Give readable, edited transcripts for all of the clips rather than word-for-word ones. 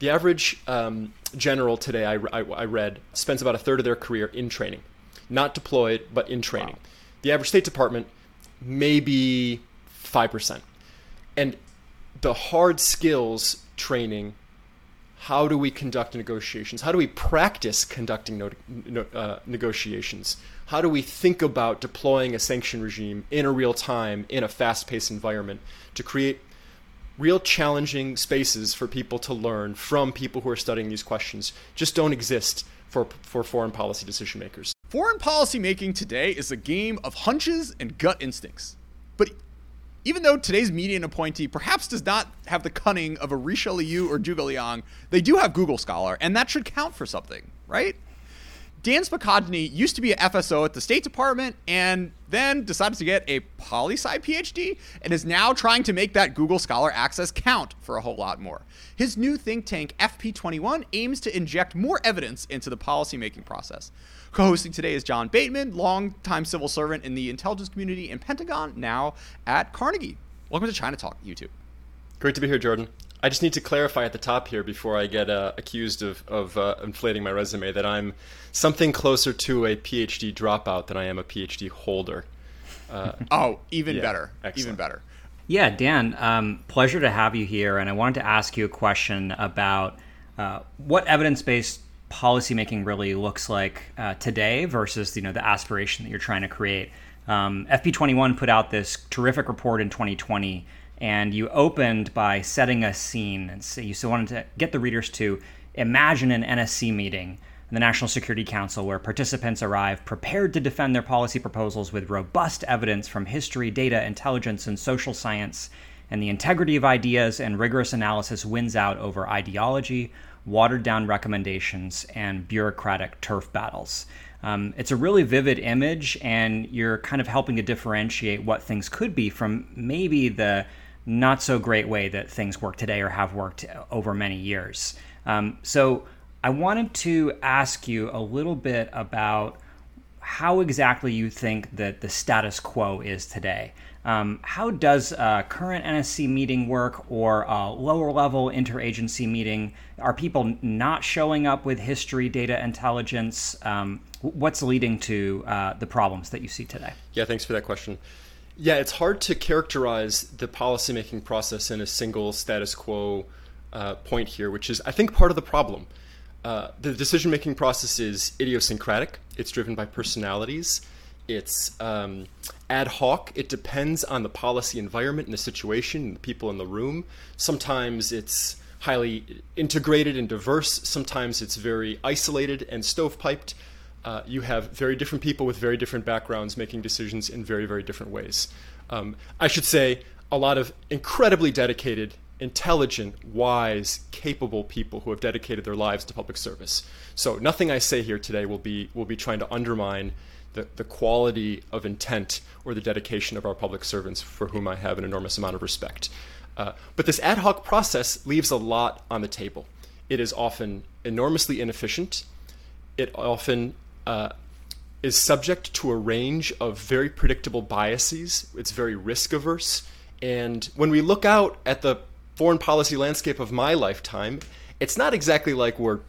The average general today, I read, spends about a third of their career in training. Not deployed, but in training. Wow. The average State Department, maybe 5%. And the hard skills training, how do we conduct negotiations? How do we practice conducting negotiations? How do we think about deploying a sanction regime in a real time, in a fast-paced environment to create real challenging spaces for people to learn from people who are studying these questions just don't exist for foreign policy decision makers. Foreign policy making today is a game of hunches and gut instincts. But even though today's median appointee perhaps does not have the cunning of a Risha Liu or Juga Liang, they do have Google Scholar, and that should count for something, right? Dan Spokojny used to be an FSO at the State Department and then decided to get a poli-sci PhD and is now trying to make that Google Scholar access count for a whole lot more. His new think tank, FP21, aims to inject more evidence into the policymaking process. Co-hosting today is John Bateman, longtime civil servant in the intelligence community and Pentagon, now at Carnegie. Welcome to China Talk, you two. Great to be here, Jordan. I just need to clarify at the top here before I get accused of inflating my resume that I'm something closer to a PhD dropout than I am a PhD holder. Better. Excellent. Even better. Yeah, Dan, pleasure to have you here. And I wanted to ask you a question about what evidence-based policymaking really looks like today versus the aspiration that you're trying to create. FP21 put out this terrific report in 2020, and you opened by setting a scene. And so you wanted to get the readers to imagine an NSC meeting, the National Security Council, where participants arrive prepared to defend their policy proposals with robust evidence from history, data, intelligence, and social science. And the integrity of ideas and rigorous analysis wins out over ideology, watered down recommendations, and bureaucratic turf battles. It's a really vivid image, and you're kind of helping to differentiate what things could be from maybe the not so great way that things work today or have worked over many years. So I wanted to ask you a little bit about how exactly you think that the status quo is today. How does a current NSC meeting work, or a lower level interagency meeting? Are people not showing up with history, data, intelligence? What's leading to the problems that you see today? Yeah, thanks for that question. Yeah, it's hard to characterize the policymaking process in a single status quo point here, which is, I think, part of the problem. The decision-making process is idiosyncratic. It's driven by personalities. It's ad hoc. It depends on the policy environment and the situation and the people in the room. Sometimes it's highly integrated and diverse. Sometimes it's very isolated and stovepiped. You have very different people with very different backgrounds making decisions in very, very different ways. I should say a lot of incredibly dedicated, intelligent, wise, capable people who have dedicated their lives to public service. So nothing I say here today will be trying to undermine the quality of intent or the dedication of our public servants, for whom I have an enormous amount of respect. But this ad hoc process leaves a lot on the table. It is often enormously inefficient. It often is subject to a range of very predictable biases. It's very risk averse. And when we look out at the foreign policy landscape of my lifetime, it's not exactly like we're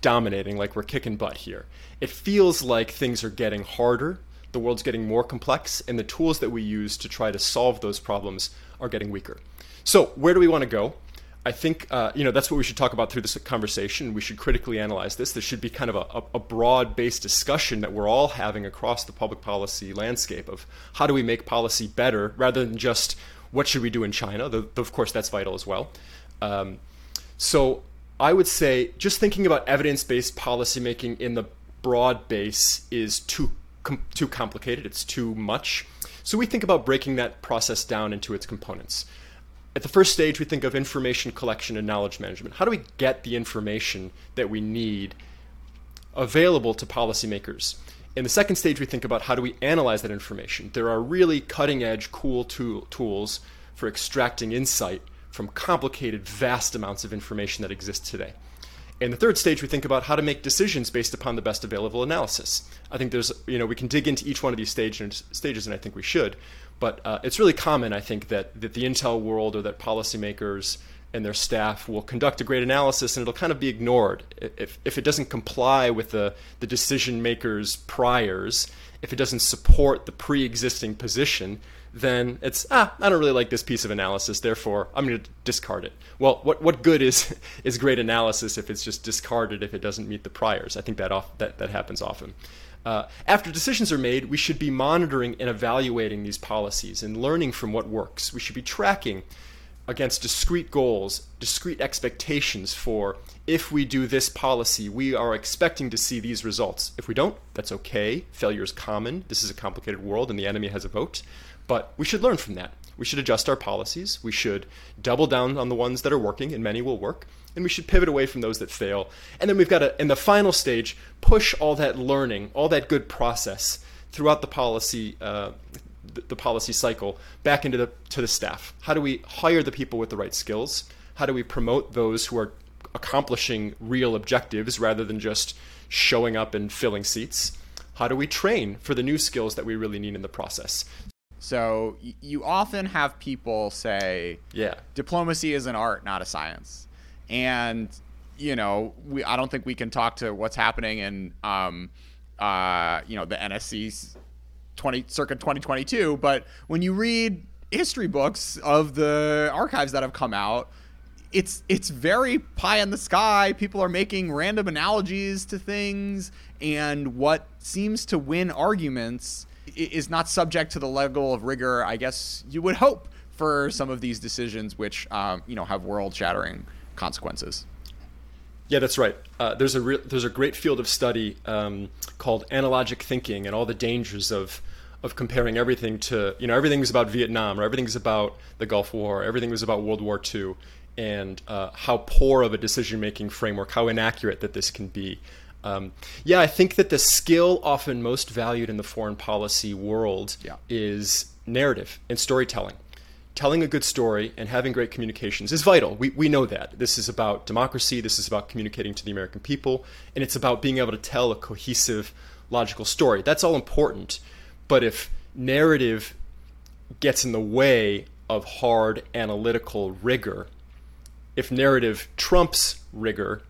dominating, like we're kicking butt here. It feels like things are getting harder, the world's getting more complex, and the tools that we use to try to solve those problems are getting weaker. So where do we want to go? I think that's what we should talk about through this conversation. We should critically analyze this. This should be kind of a broad-based discussion that we're all having across the public policy landscape of how do we make policy better rather than just what should we do in China? Of course, that's vital as well. So I would say just thinking about evidence-based policymaking in the broad base is too complicated. It's too much. So we think about breaking that process down into its components. At the first stage, we think of information collection and knowledge management. How do we get the information that we need available to policymakers? In the second stage, we think about how do we analyze that information. There are really cutting-edge, cool tools for extracting insight from complicated, vast amounts of information that exist today. In the third stage, we think about how to make decisions based upon the best available analysis. I think there's, we can dig into each one of these stages, and I think we should. But it's really common, I think, that the intel world or that policymakers and their staff will conduct a great analysis, and it'll kind of be ignored. If it doesn't comply with the decision maker's priors, if it doesn't support the pre-existing position, then it's, I don't really like this piece of analysis, therefore I'm going to discard it. Well, what good is great analysis if it's just discarded, if it doesn't meet the priors? I think that happens often. After decisions are made, we should be monitoring and evaluating these policies and learning from what works. We should be tracking against discrete goals, discrete expectations for, if we do this policy, we are expecting to see these results. If we don't, that's okay. Failure is common. This is a complicated world and the enemy has a vote. But we should learn from that. We should adjust our policies. We should double down on the ones that are working, and many will work. And we should pivot away from those that fail. And then we've got to, in the final stage, push all that learning, all that good process throughout the policy cycle back into the staff. How do we hire the people with the right skills? How do we promote those who are accomplishing real objectives rather than just showing up and filling seats? How do we train for the new skills that we really need in the process? So you often have people say, "Yeah, diplomacy is an art, not a science." And, you know, I don't think we can talk to what's happening in, the NSC's circa 2022, but when you read history books of the archives that have come out, it's very pie in the sky. People are making random analogies to things, and what seems to win arguments is not subject to the level of rigor, I guess, you would hope for some of these decisions, which have world-shattering consequences. Yeah, that's right. There's a great field of study called analogic thinking, and all the dangers of comparing everything to, everything was about Vietnam, or everything was about the Gulf War, everything was about World War II, and how poor of a decision-making framework, how inaccurate that this can be. I think that the skill often most valued in the foreign policy world is narrative and storytelling. Telling a good story and having great communications is vital. We know that. This is about democracy. This is about communicating to the American people. And it's about being able to tell a cohesive, logical story. That's all important. But if narrative gets in the way of hard analytical rigor, if narrative trumps rigor,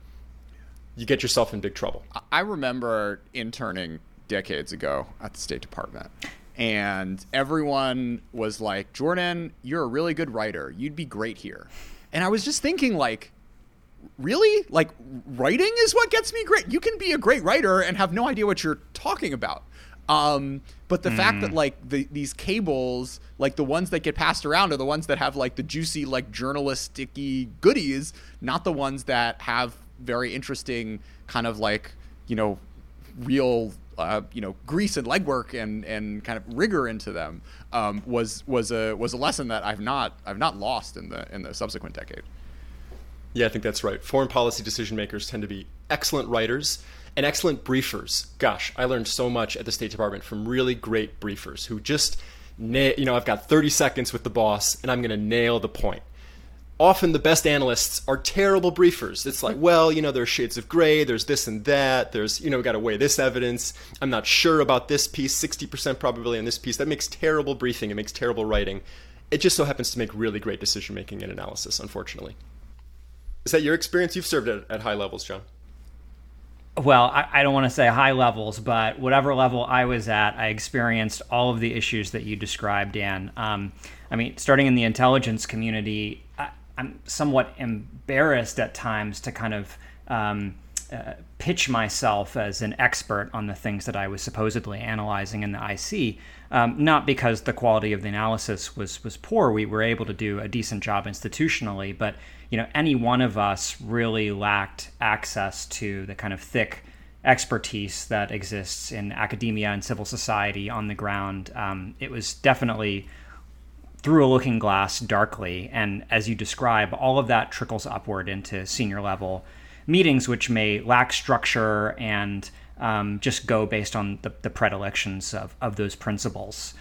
you get yourself in big trouble. I remember interning decades ago at the State Department. And everyone was like, "Jordan, you're a really good writer. You'd be great here." And I was just thinking, like, really? Like, writing is what gets me great? You can be a great writer and have no idea what you're talking about. But the fact that, like, these cables, like, the ones that get passed around are the ones that have, like, the juicy, like, journalistic-y goodies, not the ones that have very interesting kind of, like, real grease and legwork and kind of rigor into them, was a lesson that I've not lost in the subsequent decade. Yeah, I think that's right. Foreign policy decision makers tend to be excellent writers and excellent briefers. Gosh, I learned so much at the State Department from really great briefers who just, I've got 30 seconds with the boss and I'm going to nail the point. Often the best analysts are terrible briefers. It's like, well, there's shades of gray, there's this and that, there's, we got to weigh this evidence. I'm not sure about this piece, 60% probability on this piece. That makes terrible briefing. It makes terrible writing. It just so happens to make really great decision-making and analysis, unfortunately. Is that your experience? You've served at high levels, John. Well, I don't want to say high levels, but whatever level I was at, I experienced all of the issues that you described, Dan. Starting in the intelligence community, I'm somewhat embarrassed at times to kind of pitch myself as an expert on the things that I was supposedly analyzing in the IC, not because the quality of the analysis was poor. We were able to do a decent job institutionally, but any one of us really lacked access to the kind of thick expertise that exists in academia and civil society on the ground. It was definitely through a looking glass darkly. And as you describe, all of that trickles upward into senior level meetings, which may lack structure and just go based on the predilections of those principles.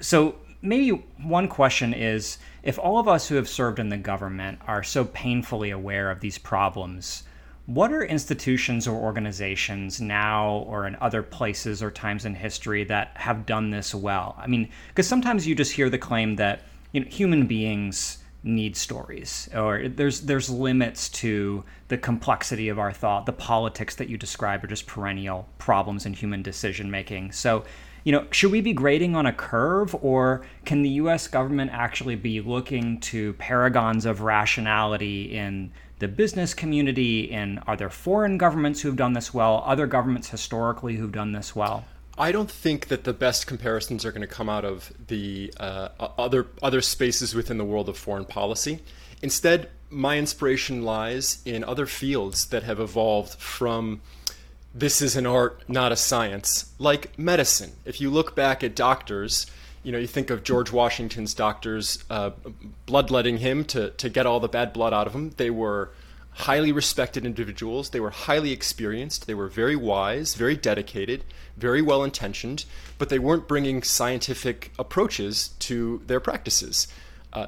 So maybe one question is, if all of us who have served in the government are so painfully aware of these problems, what are institutions or organizations now or in other places or times in history that have done this well? I mean, because sometimes you just hear the claim that human beings need stories, or there's limits to the complexity of our thought. The politics that you describe are just perennial problems in human decision making. So, you know, should we be grading on a curve, or can the U.S. government actually be looking to paragons of rationality in the business community? And are there foreign governments who've done this well, other governments historically who've done this well? I don't think that the best comparisons are going to come out of the other spaces within the world of foreign policy. Instead, my inspiration lies in other fields that have evolved from this is an art, not a science, like medicine. If you look back at doctors, you know, you think of George Washington's doctors bloodletting him to get all the bad blood out of him. They were highly respected individuals. They were highly experienced. They were very wise, very dedicated, very well-intentioned, but they weren't bringing scientific approaches to their practices.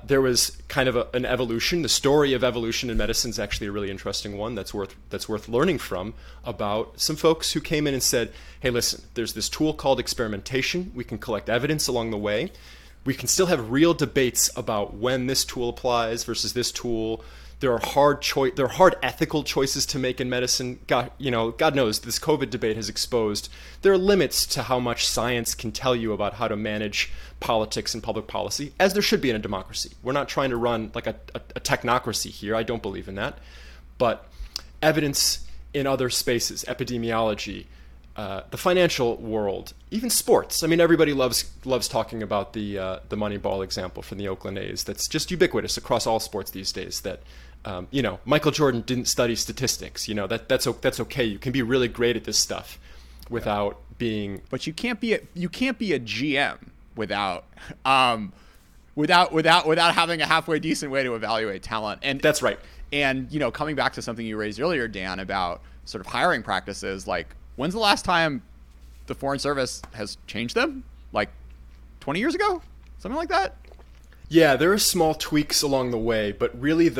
There was kind of an evolution. The story of evolution in medicine is actually a really interesting one that's worth learning from, about some folks who came in and said, hey, listen, there's this tool called experimentation. We can collect evidence along the way. We can still have real debates about when this tool applies versus this tool. There are hard ethical choices to make in medicine. God knows this COVID debate has exposed there are limits to how much science can tell you about how to manage politics and public policy, as there should be in a democracy. We're not trying to run like a technocracy here. I don't believe in that. But evidence in other spaces, epidemiology, the financial world, even sports. I mean, everybody loves talking about the Moneyball example from the Oakland A's. That's just ubiquitous across all sports these days. That you know, Michael Jordan didn't study statistics. You know, that's okay. You can be really great at this stuff without being. But you can't be a GM without having a halfway decent way to evaluate talent. And that's right. And you know, coming back to something you raised earlier, Dan, about sort of hiring practices, like, when's the last time the Foreign Service has changed them? Like 20 years ago? Something like that? Yeah, there are small tweaks along the way, but really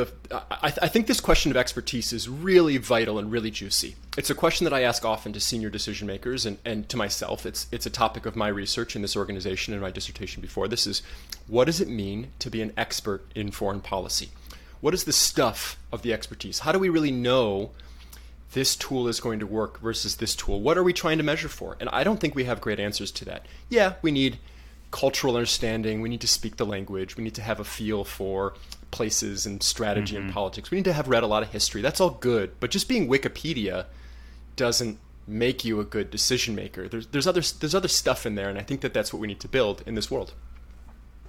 I think this question of expertise is really vital and really juicy. It's a question that I ask often to senior decision makers and to myself. It's a topic of my research in this organization and my dissertation before this is, what does it mean to be an expert in foreign policy? What is the stuff of the expertise? How do we really know this tool is going to work versus this tool? What are we trying to measure for? And I don't think we have great answers to that. Yeah, we need cultural understanding. We need to speak the language. We need to have a feel for places and strategy and politics. We need to have read a lot of history. That's all good. But just being Wikipedia doesn't make you a good decision maker. There's other stuff in there. And I think that that's what we need to build in this world.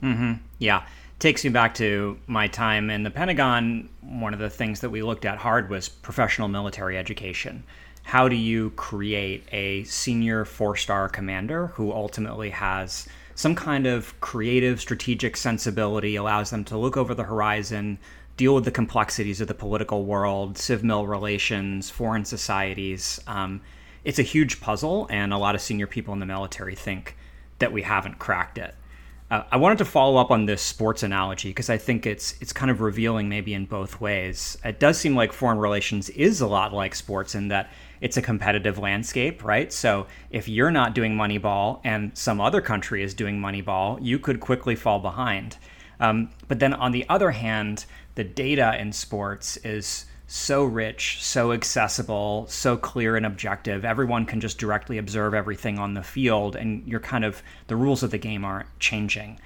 Mm-hmm. Yeah. Takes me back to my time in the Pentagon. One of the things that we looked at hard was professional military education. How do you create a senior four-star commander who ultimately has some kind of creative, strategic sensibility, allows them to look over the horizon, deal with the complexities of the political world, civil relations, foreign societies? It's a huge puzzle, and a lot of senior people in the military think that we haven't cracked it. I wanted to follow up on this sports analogy because I think it's kind of revealing maybe in both ways. It does seem like foreign relations is a lot like sports in that it's a competitive landscape, right? So if you're not doing Moneyball and some other country is doing Moneyball, you could quickly fall behind. But then on the other hand, the data in sports is so rich, so accessible, so clear and objective. Everyone can just directly observe everything on the field, and you're kind of, the rules of the game aren't changing.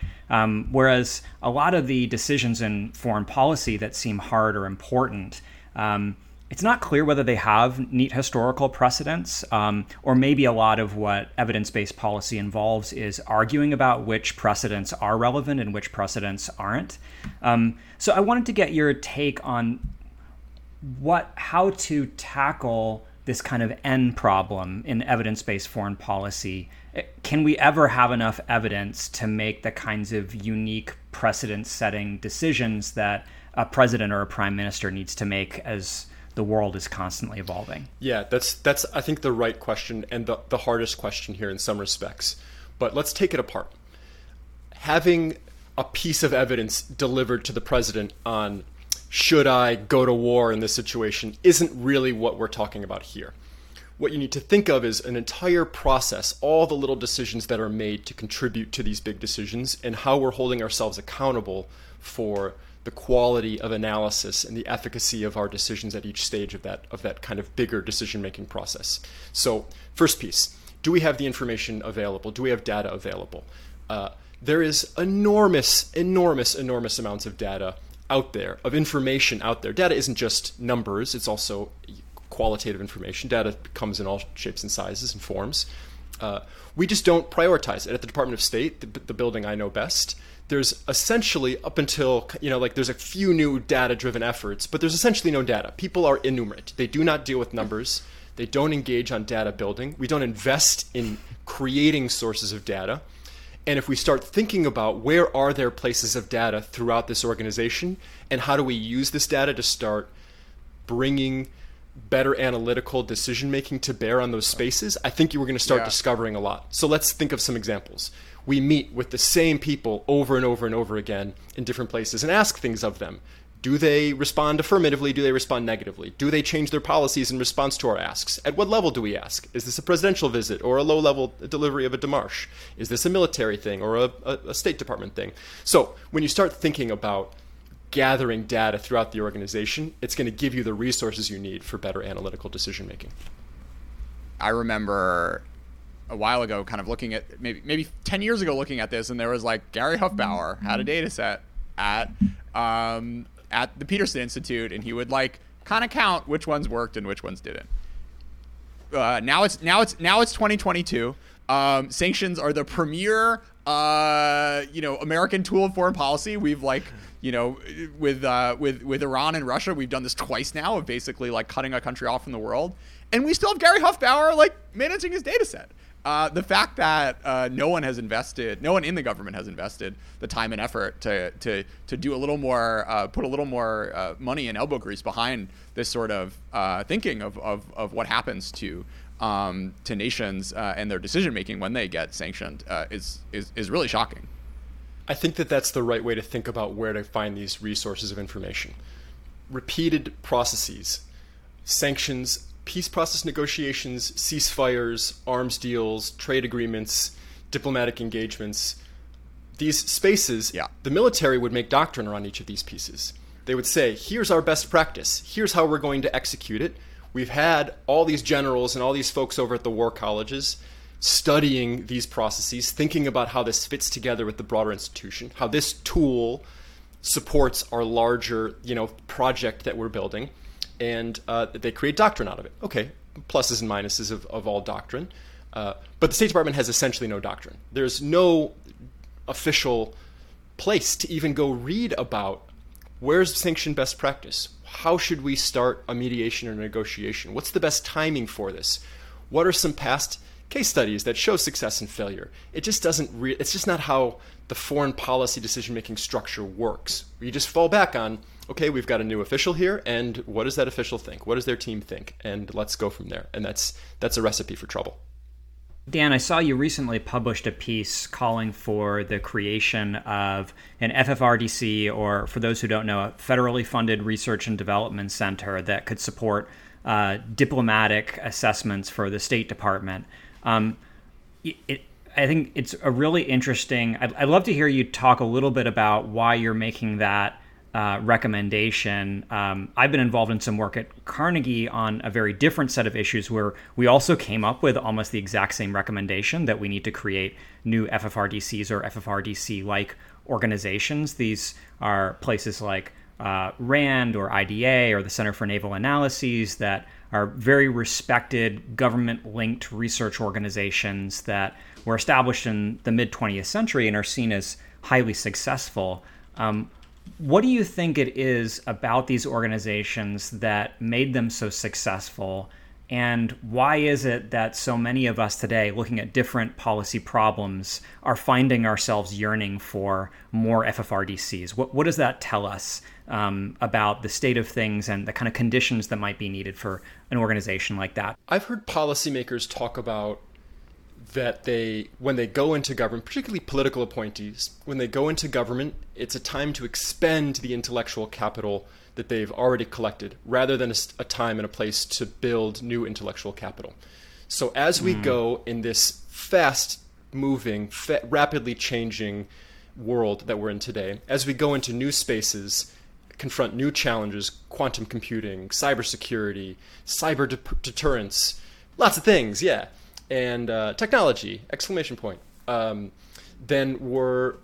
Whereas a lot of the decisions in foreign policy that seem hard or important, it's not clear whether they have neat historical precedents, or maybe a lot of what evidence-based policy involves is arguing about which precedents are relevant and which precedents aren't. So I wanted to get your take on how to tackle this kind of end problem in evidence-based foreign policy. Can we ever have enough evidence to make the kinds of unique precedent-setting decisions that a president or a prime minister needs to make as the world is constantly evolving? Yeah, that's I think the right question and the hardest question here in some respects. But let's take it apart. Having a piece of evidence delivered to the president on should I go to war in this situation isn't really what we're talking about here. What you need to think of is an entire process, all the little decisions that are made to contribute to these big decisions, and how we're holding ourselves accountable for the quality of analysis and the efficacy of our decisions at each stage of that kind of bigger decision-making process. So first piece, do we have the information available? Do we have data available? There is enormous amounts of data out there, of information out there. Data isn't just numbers, it's also qualitative information. Data comes in all shapes and sizes and forms. We just don't prioritize it. At the Department of State, the building I know best, there's essentially up until, there's a few new data-driven efforts, but there's essentially no data. People are innumerate. They do not deal with numbers. They don't engage on data building. We don't invest in creating sources of data. And if we start thinking about where are there places of data throughout this organization and how do we use this data to start bringing better analytical decision-making to bear on those spaces, I think you were going to start discovering a lot. So let's think of some examples. We meet with the same people over and over and over again in different places and ask things of them. Do they respond affirmatively? Do they respond negatively? Do they change their policies in response to our asks? At what level do we ask? Is this a presidential visit or a low-level delivery of a démarche? Is this a military thing or a State Department thing? So when you start thinking about gathering data throughout the organization, it's going to give you the resources you need for better analytical decision-making. I remember a while ago kind of looking at, maybe 10 years ago looking at this, and there was like Gary Huffbauer had a data set at the Peterson Institute, and he would like kind of count which ones worked and which ones didn't. Now it's 2022. Sanctions are the premier American tool of foreign policy. We've with Iran and Russia, we've done this twice now of basically like cutting a country off from the world, and we still have Gary Huffbauer like managing his data set. The fact that no one in the government has invested the time and effort to do a little more, put a little more money and elbow grease behind this sort of thinking of what happens to nations and their decision making when they get sanctioned is really shocking. I think that that's the right way to think about where to find these resources of information. Repeated processes, sanctions, peace process negotiations, ceasefires, arms deals, trade agreements, diplomatic engagements. These spaces, the military would make doctrine around each of these pieces. They would say, here's our best practice. Here's how we're going to execute it. We've had all these generals and all these folks over at the war colleges studying these processes, thinking about how this fits together with the broader institution, how this tool supports our larger, project that we're building. And they create doctrine out of it. Okay, pluses and minuses of all doctrine. But the State Department has essentially no doctrine. There's no official place to even go read about where's sanction best practice? How should we start a mediation or negotiation? What's the best timing for this? What are some past case studies that show success and failure? It just doesn't it's just not how the foreign policy decision-making structure works. You just fall back on, okay, we've got a new official here, and what does that official think? What does their team think? And let's go from there. And that's a recipe for trouble. Dan, I saw you recently published a piece calling for the creation of an FFRDC, or for those who don't know, a federally funded research and development center that could support diplomatic assessments for the State Department. I think it's a really interesting, I'd love to hear you talk a little bit about why you're making that recommendation. I've been involved in some work at Carnegie on a very different set of issues where we also came up with almost the exact same recommendation that we need to create new FFRDCs or FFRDC-like organizations. These are places like RAND or IDA or the Center for Naval Analyses that are very respected government-linked research organizations that were established in the mid-20th century and are seen as highly successful. What do you think it is about these organizations that made them so successful? And why is it that so many of us today, looking at different policy problems, are finding ourselves yearning for more FFRDCs? What does that tell us about the state of things and the kind of conditions that might be needed for an organization like that? I've heard policymakers talk about that when they go into government, particularly political appointees, when they go into government, it's a time to expend the intellectual capital that they've already collected rather than a time and a place to build new intellectual capital. So as we go in this fast moving, rapidly changing world that we're in today, as we go into new spaces, confront new challenges, quantum computing, cybersecurity, cyber deterrence, lots of things, yeah, and technology, ! Then we're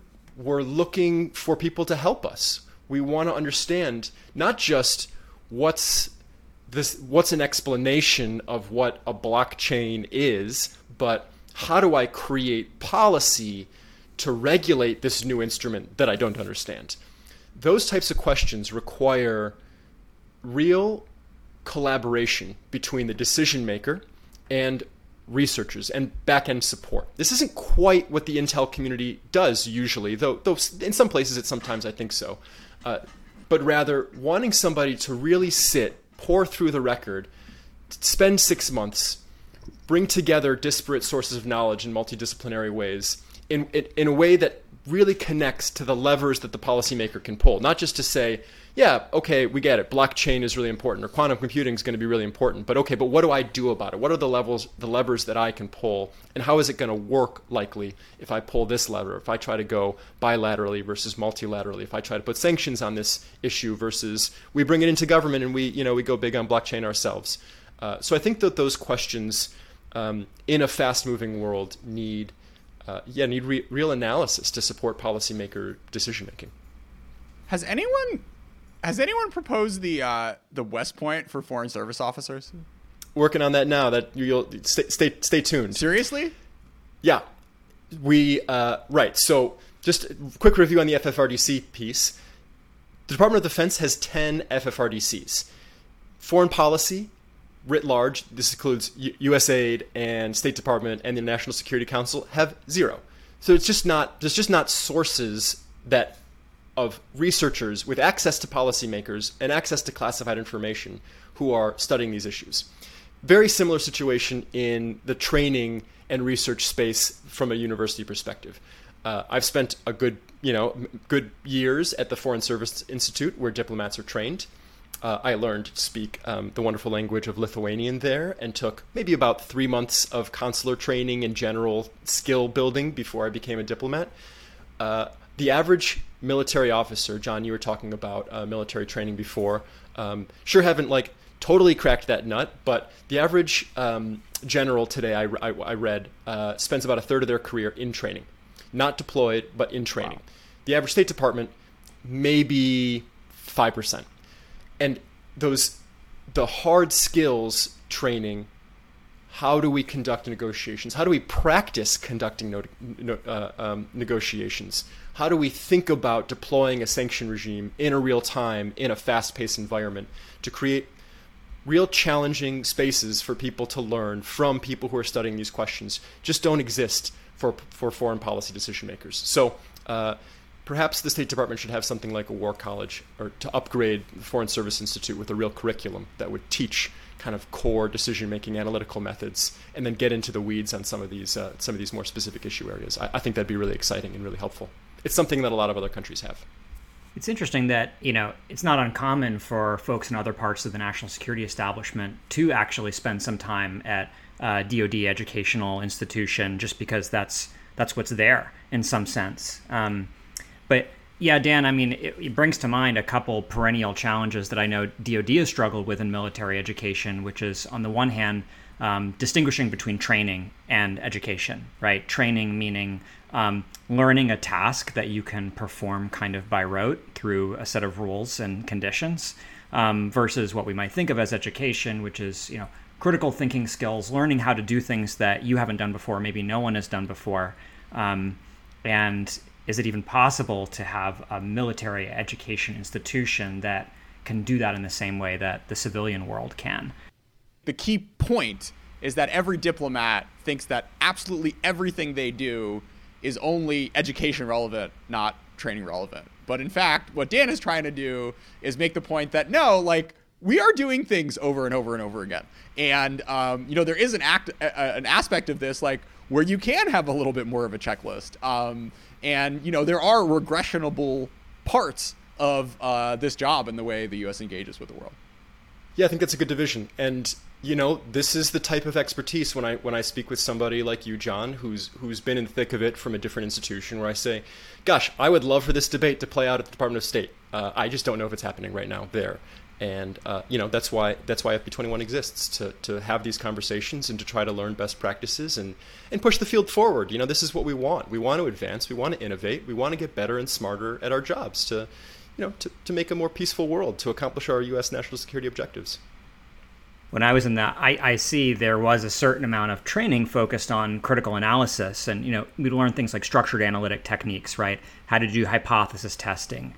looking for people to help us. We want to understand not just what's an explanation of what a blockchain is, but how do I create policy to regulate this new instrument that I don't understand? Those types of questions require real collaboration between the decision maker and researchers and back-end support. This isn't quite what the Intel community does usually, though in some places it's sometimes I think so, but rather wanting somebody to really sit, pour through the record, spend 6 months, bring together disparate sources of knowledge in multidisciplinary ways in a way that really connects to the levers that the policymaker can pull. Not just to say, yeah, okay, we get it. Blockchain is really important, or quantum computing is going to be really important. But okay, but what do I do about it? What are the levers that I can pull? And how is it going to work likely if I pull this lever, if I try to go bilaterally versus multilaterally, if I try to put sanctions on this issue versus we bring it into government and we go big on blockchain ourselves. So I think that those questions in a fast-moving world need real analysis to support policymaker decision making. Has anyone proposed the West Point for foreign service officers? Working on that now. That you'll stay tuned. Seriously? Yeah, we right. So just a quick review on the FFRDC piece. The Department of Defense has 10 FFRDCs. Foreign policy, writ large, this includes USAID and State Department and the National Security Council, have 0. So it's just not sources that of researchers with access to policymakers and access to classified information who are studying these issues. Very similar situation in the training and research space from a university perspective. I've spent a good years at the Foreign Service Institute where diplomats are trained. I learned to speak the wonderful language of Lithuanian there and took maybe about 3 months of consular training and general skill building before I became a diplomat. The average military officer, John, you were talking about military training before, sure haven't totally cracked that nut, but the average general today I read spends about a third of their career in training. Not deployed, but in training. Wow. The average State Department, maybe 5%. And the hard skills training, how do we conduct negotiations? How do we practice conducting negotiations? How do we think about deploying a sanction regime in a real time, in a fast-paced environment to create real challenging spaces for people to learn from people who are studying these questions just don't exist for foreign policy decision makers. So, perhaps the State Department should have something like a war college or to upgrade the Foreign Service Institute with a real curriculum that would teach kind of core decision-making analytical methods and then get into the weeds on some of these more specific issue areas. I think that'd be really exciting and really helpful. It's something that a lot of other countries have. It's interesting that, it's not uncommon for folks in other parts of the national security establishment to actually spend some time at a DOD educational institution just because that's what's there in some sense. But yeah, Dan, I mean, it brings to mind a couple perennial challenges that I know DOD has struggled with in military education, which is on the one hand, distinguishing between training and education, right? Training meaning learning a task that you can perform kind of by rote through a set of rules and conditions versus what we might think of as education, which is, critical thinking skills, learning how to do things that you haven't done before, maybe no one has done before. And is it even possible to have a military education institution that can do that in the same way that the civilian world can? The key point is that every diplomat thinks that absolutely everything they do is only education relevant, not training relevant. But in fact, what Dan is trying to do is make the point that no, we are doing things over and over and over again. And, there is an aspect of this, where you can have a little bit more of a checklist. And, there are regressionable parts of this job in the way the U.S. engages with the world. Yeah, I think that's a good division. And you know, this is the type of expertise when I speak with somebody like you, John, who's been in the thick of it from a different institution, where I say, gosh, I would love for this debate to play out at the Department of State. I just don't know if it's happening right now there. And, you know, that's why FP21 exists, to have these conversations and to try to learn best practices and push the field forward. You know, this is what we want. We want to advance. We want to innovate. We want to get better and smarter at our jobs to, you know, to make a more peaceful world, to accomplish our U.S. national security objectives. When I was in the IIC, there was a certain amount of training focused on critical analysis. And, you know, we learned things like structured analytic techniques, right? How to do hypothesis testing,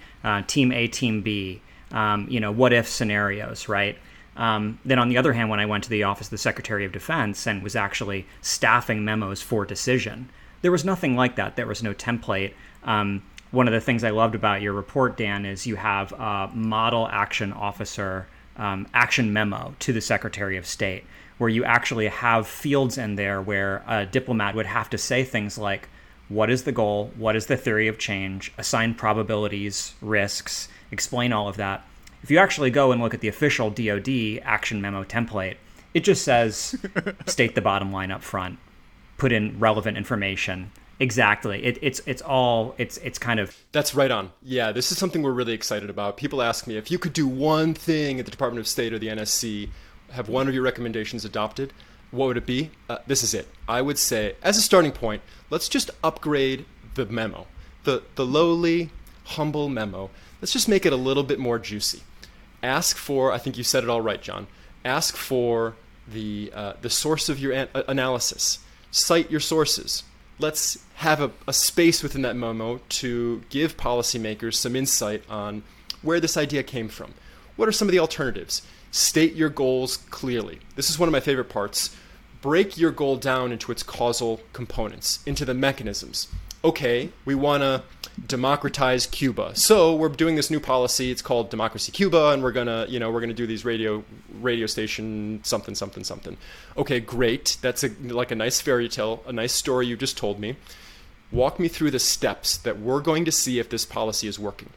team A, team B. You know, what if scenarios, right? Then on the other hand, when I went to the Office of the Secretary of Defense and was actually staffing memos for decision, there was nothing like that. There was no template. One of the things I loved about your report, Dan, is you have a model action officer action memo to the Secretary of State, where you actually have fields in there where a diplomat would have to say things like, what is the goal? What is the theory of change? Assign probabilities, risks, explain all of that. If you actually go and look at the official DoD action memo template, it just says, state the bottom line up front, put in relevant information. Exactly. It's That's right on. Yeah, this is something we're really excited about. People ask me, if you could do one thing at the Department of State or the NSC, have one of your recommendations adopted, what would it be? This is it. I would say, as a starting point, let's just upgrade the memo, the lowly, humble memo. Let's just make it a little bit more juicy. Ask for, I think you said it all right, John, ask for the source of your analysis. Cite your sources. Let's have a space within that memo to give policymakers some insight on where this idea came from. What are some of the alternatives? State your goals clearly. This is one of my favorite parts. Break your goal down into its causal components, into the mechanisms. Okay, we want to democratize Cuba. So we're doing this new policy. It's called Democracy Cuba, and we're gonna do these radio station something. Okay, great. That's like a nice fairy tale, a nice story you just told me. Walk me through the steps that we're going to see if this policy is working.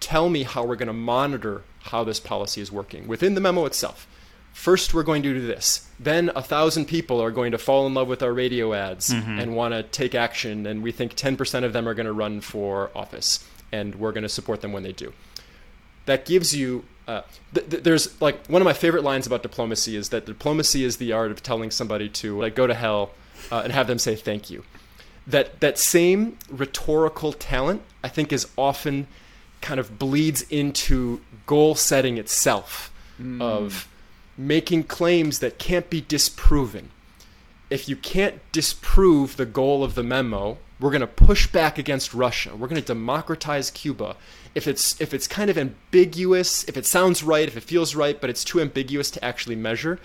Tell me how we're going to monitor how this policy is working within the memo itself. First, we're going to do this. Then 1,000 people are going to fall in love with our radio ads and want to take action. And we think 10% of them are going to run for office, and we're going to support them when they do. That gives you, there's like one of my favorite lines about diplomacy is that diplomacy is the art of telling somebody to like go to hell and have them say thank you. That same rhetorical talent, I think, is often kind of bleeds into goal setting itself of making claims that can't be disproven. If you can't disprove the goal of the memo, we're going to push back against Russia. We're going to democratize Cuba. If it's kind of ambiguous, if it sounds right, if it feels right, but it's too ambiguous to actually measure,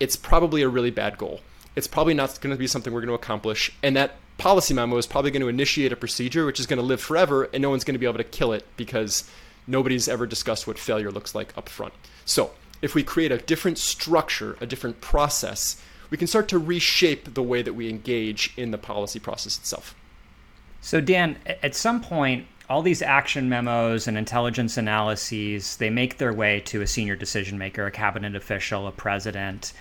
it's probably a really bad goal. It's probably not going to be something we're going to accomplish. And that policy memo is probably going to initiate a procedure which is going to live forever, and no one's going to be able to kill it because nobody's ever discussed what failure looks like up front. So if we create a different structure, a different process, we can start to reshape the way that we engage in the policy process itself. So Dan, at some point, all these action memos and intelligence analyses, they make their way to a senior decision maker, a cabinet official, a president,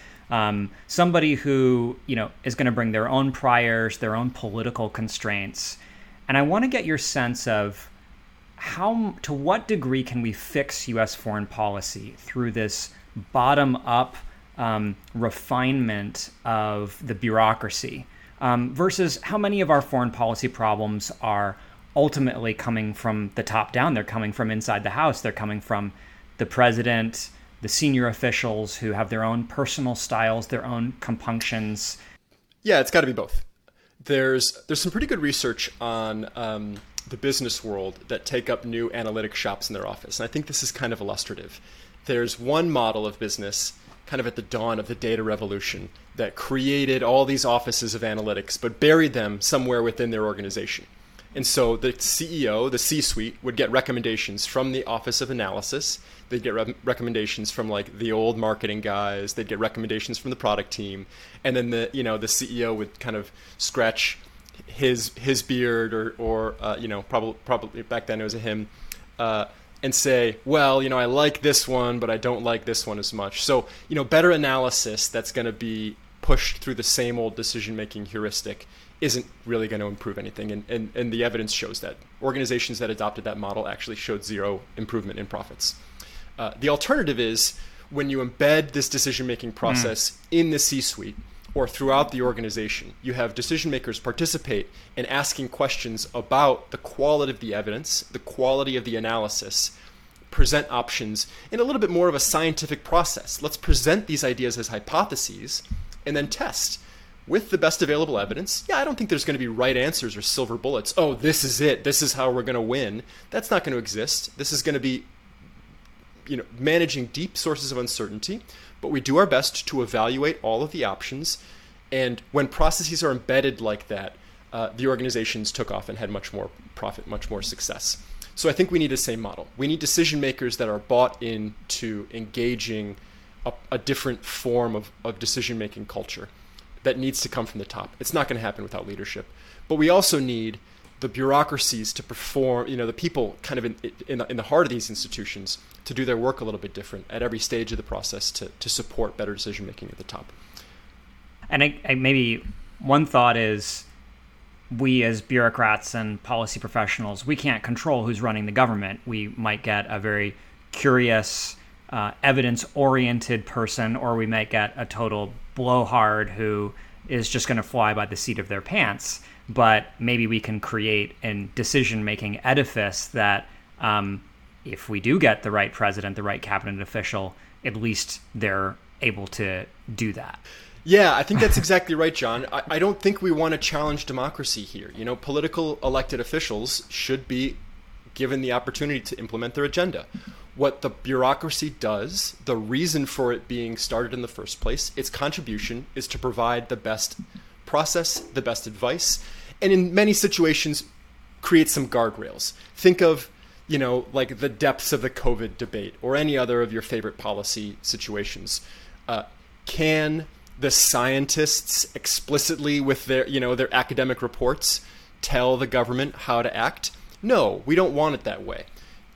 somebody who, you know, is going to bring their own priors, their own political constraints. And I want to get your sense of how, to what degree can we fix U.S. foreign policy through this bottom-up refinement of the bureaucracy versus how many of our foreign policy problems are ultimately coming from the top down. They're coming from inside the House. They're coming from the president, the senior officials who have their own personal styles, their own compunctions. Yeah, it's got to be both. There's some pretty good research on the business world that take up new analytic shops in their office. And I think this is kind of illustrative. There's one model of business kind of at the dawn of the data revolution that created all these offices of analytics, but buried them somewhere within their organization. And so the CEO, the C-suite, would get recommendations from the Office of Analysis. They'd get recommendations from like the old marketing guys. They'd get recommendations from the product team. And then the CEO would kind of scratch his beard or probably back then it was a him, and say, well, you know, I like this one, but I don't like this one as much. So, you know, better analysis that's going to be pushed through the same old decision-making heuristic isn't really going to improve anything. And the evidence shows that. Organizations that adopted that model actually showed zero improvement in profits. The alternative is when you embed this decision-making process in the C-suite or throughout the organization, you have decision makers participate in asking questions about the quality of the evidence, the quality of the analysis, present options in a little bit more of a scientific process. Let's present these ideas as hypotheses and then test with the best available evidence. Yeah, I don't think there's going to be right answers or silver bullets. Oh, this is it. This is how we're going to win. That's not going to exist. This is going to be, you know, managing deep sources of uncertainty, but we do our best to evaluate all of the options. And when processes are embedded like that, the organizations took off and had much more profit, much more success. So I think we need the same model. We need decision makers that are bought into engaging a different form of decision-making culture that needs to come from the top. It's not going to happen without leadership, but we also need the bureaucracies to perform, you know, the people kind of in the heart of these institutions to do their work a little bit different at every stage of the process to support better decision-making at the top. And I maybe one thought is we as bureaucrats and policy professionals, we can't control who's running the government. We might get a very curious, evidence-oriented person, or we might get a total blowhard who is just going to fly by the seat of their pants. But maybe we can create a decision-making edifice that if we do get the right president, the right cabinet official, at least they're able to do that. Yeah, I think that's exactly right, John. I don't think we want to challenge democracy here. You know, political elected officials should be given the opportunity to implement their agenda. What the bureaucracy does, the reason for it being started in the first place, its contribution is to provide the best process, the best advice, and in many situations, create some guardrails. Think of, you know, like the depths of the COVID debate or any other of your favorite policy situations. Can the scientists explicitly with their, you know, their academic reports tell the government how to act? No, we don't want it that way.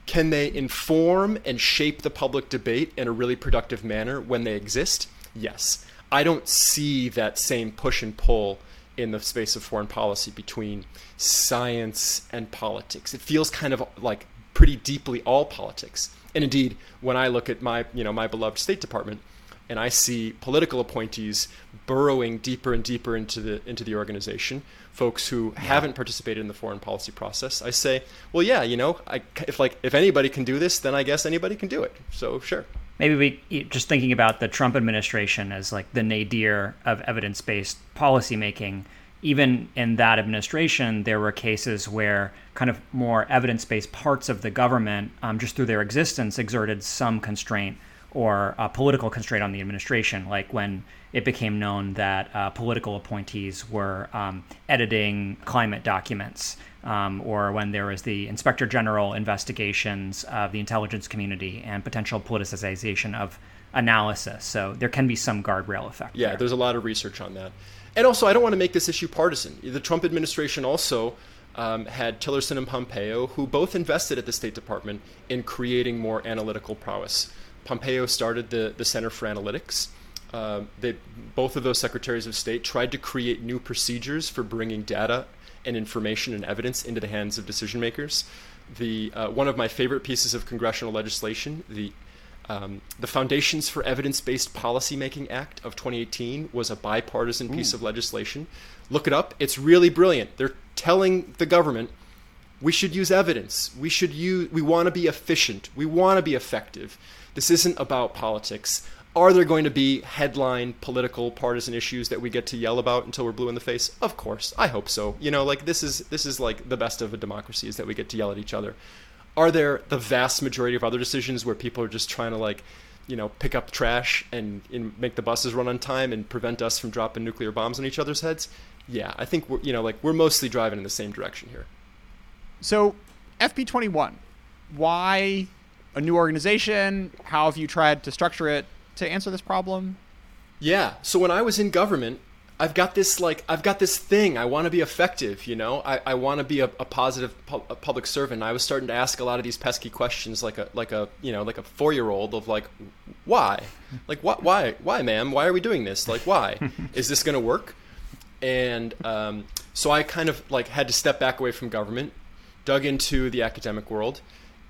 Can they inform and shape the public debate in a really productive manner when they exist? Yes. I don't see that same push and pull in the space of foreign policy between science and politics. It feels kind of like pretty deeply all politics. And indeed, when I look at my, you know, my beloved State Department and I see political appointees burrowing deeper and deeper into the organization, folks who haven't participated in the foreign policy process, I say, well, yeah, you know, if anybody can do this, then I guess anybody can do it. So sure. Maybe we just thinking about the Trump administration as like the nadir of evidence-based policymaking. Even in that administration, there were cases where kind of more evidence-based parts of the government, just through their existence, exerted some constraint or a political constraint on the administration, like when it became known that political appointees were editing climate documents, or when there was the Inspector General investigations of the intelligence community and potential politicization of analysis. So there can be some guardrail effect. Yeah, there's a lot of research on that. And also, I don't want to make this issue partisan. The Trump administration also had Tillerson and Pompeo, who both invested at the State Department in creating more analytical prowess. Pompeo started the Center for Analytics. Both of those secretaries of state tried to create new procedures for bringing data and information and evidence into the hands of decision makers. One of my favorite pieces of congressional legislation, the Foundations for Evidence-Based Policymaking Act of 2018, was a bipartisan piece of legislation. Look it up. It's really brilliant. They're telling the government, we should use evidence. We want to be efficient. We want to be effective. This isn't about politics. Are there going to be headline political partisan issues that we get to yell about until we're blue in the face? Of course. I hope so. You know, like this is like the best of a democracy is that we get to yell at each other. Are there the vast majority of other decisions where people are just trying to, like, you know, pick up trash and make the buses run on time and prevent us from dropping nuclear bombs on each other's heads? Yeah, I think we're, you know, like, we're mostly driving in the same direction here. So FP21, why a new organization? How have you tried to structure it to answer this problem? Yeah. So when I was in government, I've got this thing. I want to be effective, you know. I want to be a positive public servant. I was starting to ask a lot of these pesky questions, like a 4-year-old, of like, why, why, ma'am, why are we doing this? Like, why is this going to work? And so I kind of like had to step back away from government, dug into the academic world,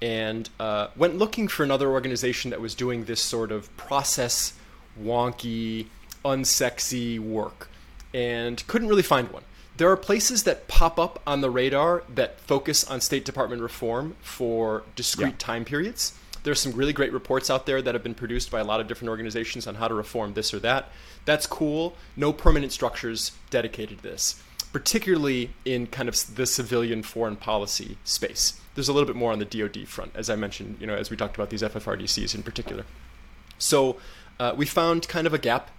and went looking for another organization that was doing this sort of process wonky, unsexy work, and couldn't really find one. There are places that pop up on the radar that focus on State Department reform for discrete time periods. There's some really great reports out there that have been produced by a lot of different organizations on how to reform this or that. That's cool. No permanent structures dedicated to this, particularly in kind of the civilian foreign policy space. There's a little bit more on the DoD front, as I mentioned, you know, as we talked about these FFRDCs in particular. So we found kind of a gap.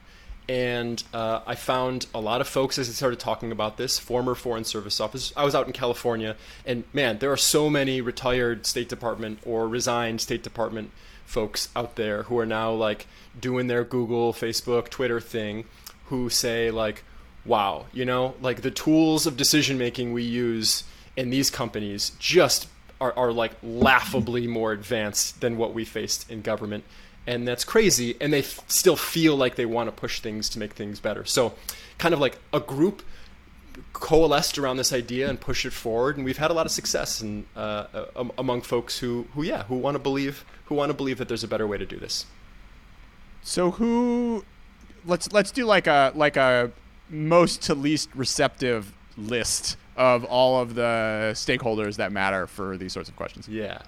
And I found a lot of folks as I started talking about this, former Foreign Service officers. I was out in California, and man, there are so many retired State Department or resigned State Department folks out there who are now like doing their Google, Facebook, Twitter thing, who say like, wow, you know, like the tools of decision making we use in these companies just are like laughably more advanced than what we faced in government. And that's crazy. And they still feel like they want to push things to make things better. So kind of like a group coalesced around this idea and pushed it forward. And we've had a lot of success in, among folks who want to believe that there's a better way to do this. So let's do like a most to least receptive list of all of the stakeholders that matter for these sorts of questions. Yeah.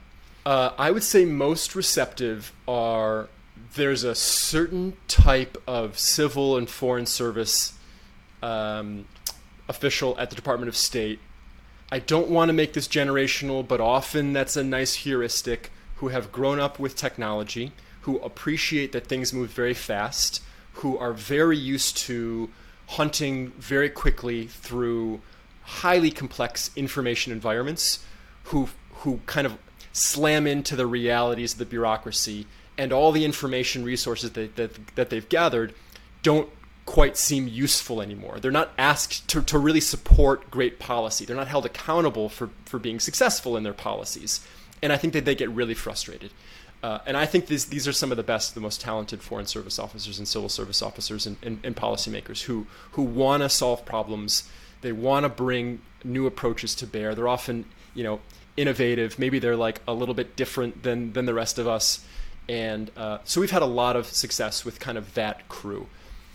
I would say most receptive are, there's a certain type of civil and foreign service official at the Department of State. I don't want to make this generational, but often that's a nice heuristic, who have grown up with technology, who appreciate that things move very fast, who are very used to hunting very quickly through highly complex information environments, who kind of slam into the realities of the bureaucracy, and all the information resources that they've gathered don't quite seem useful anymore. They're not asked to really support great policy. They're not held accountable for being successful in their policies. And I think that they get really frustrated. And I think these are some of the best, the most talented foreign service officers and civil service officers and policymakers who want to solve problems. They want to bring new approaches to bear. They're often, you know, innovative. Maybe they're like a little bit different than the rest of us. And so we've had a lot of success with kind of that crew.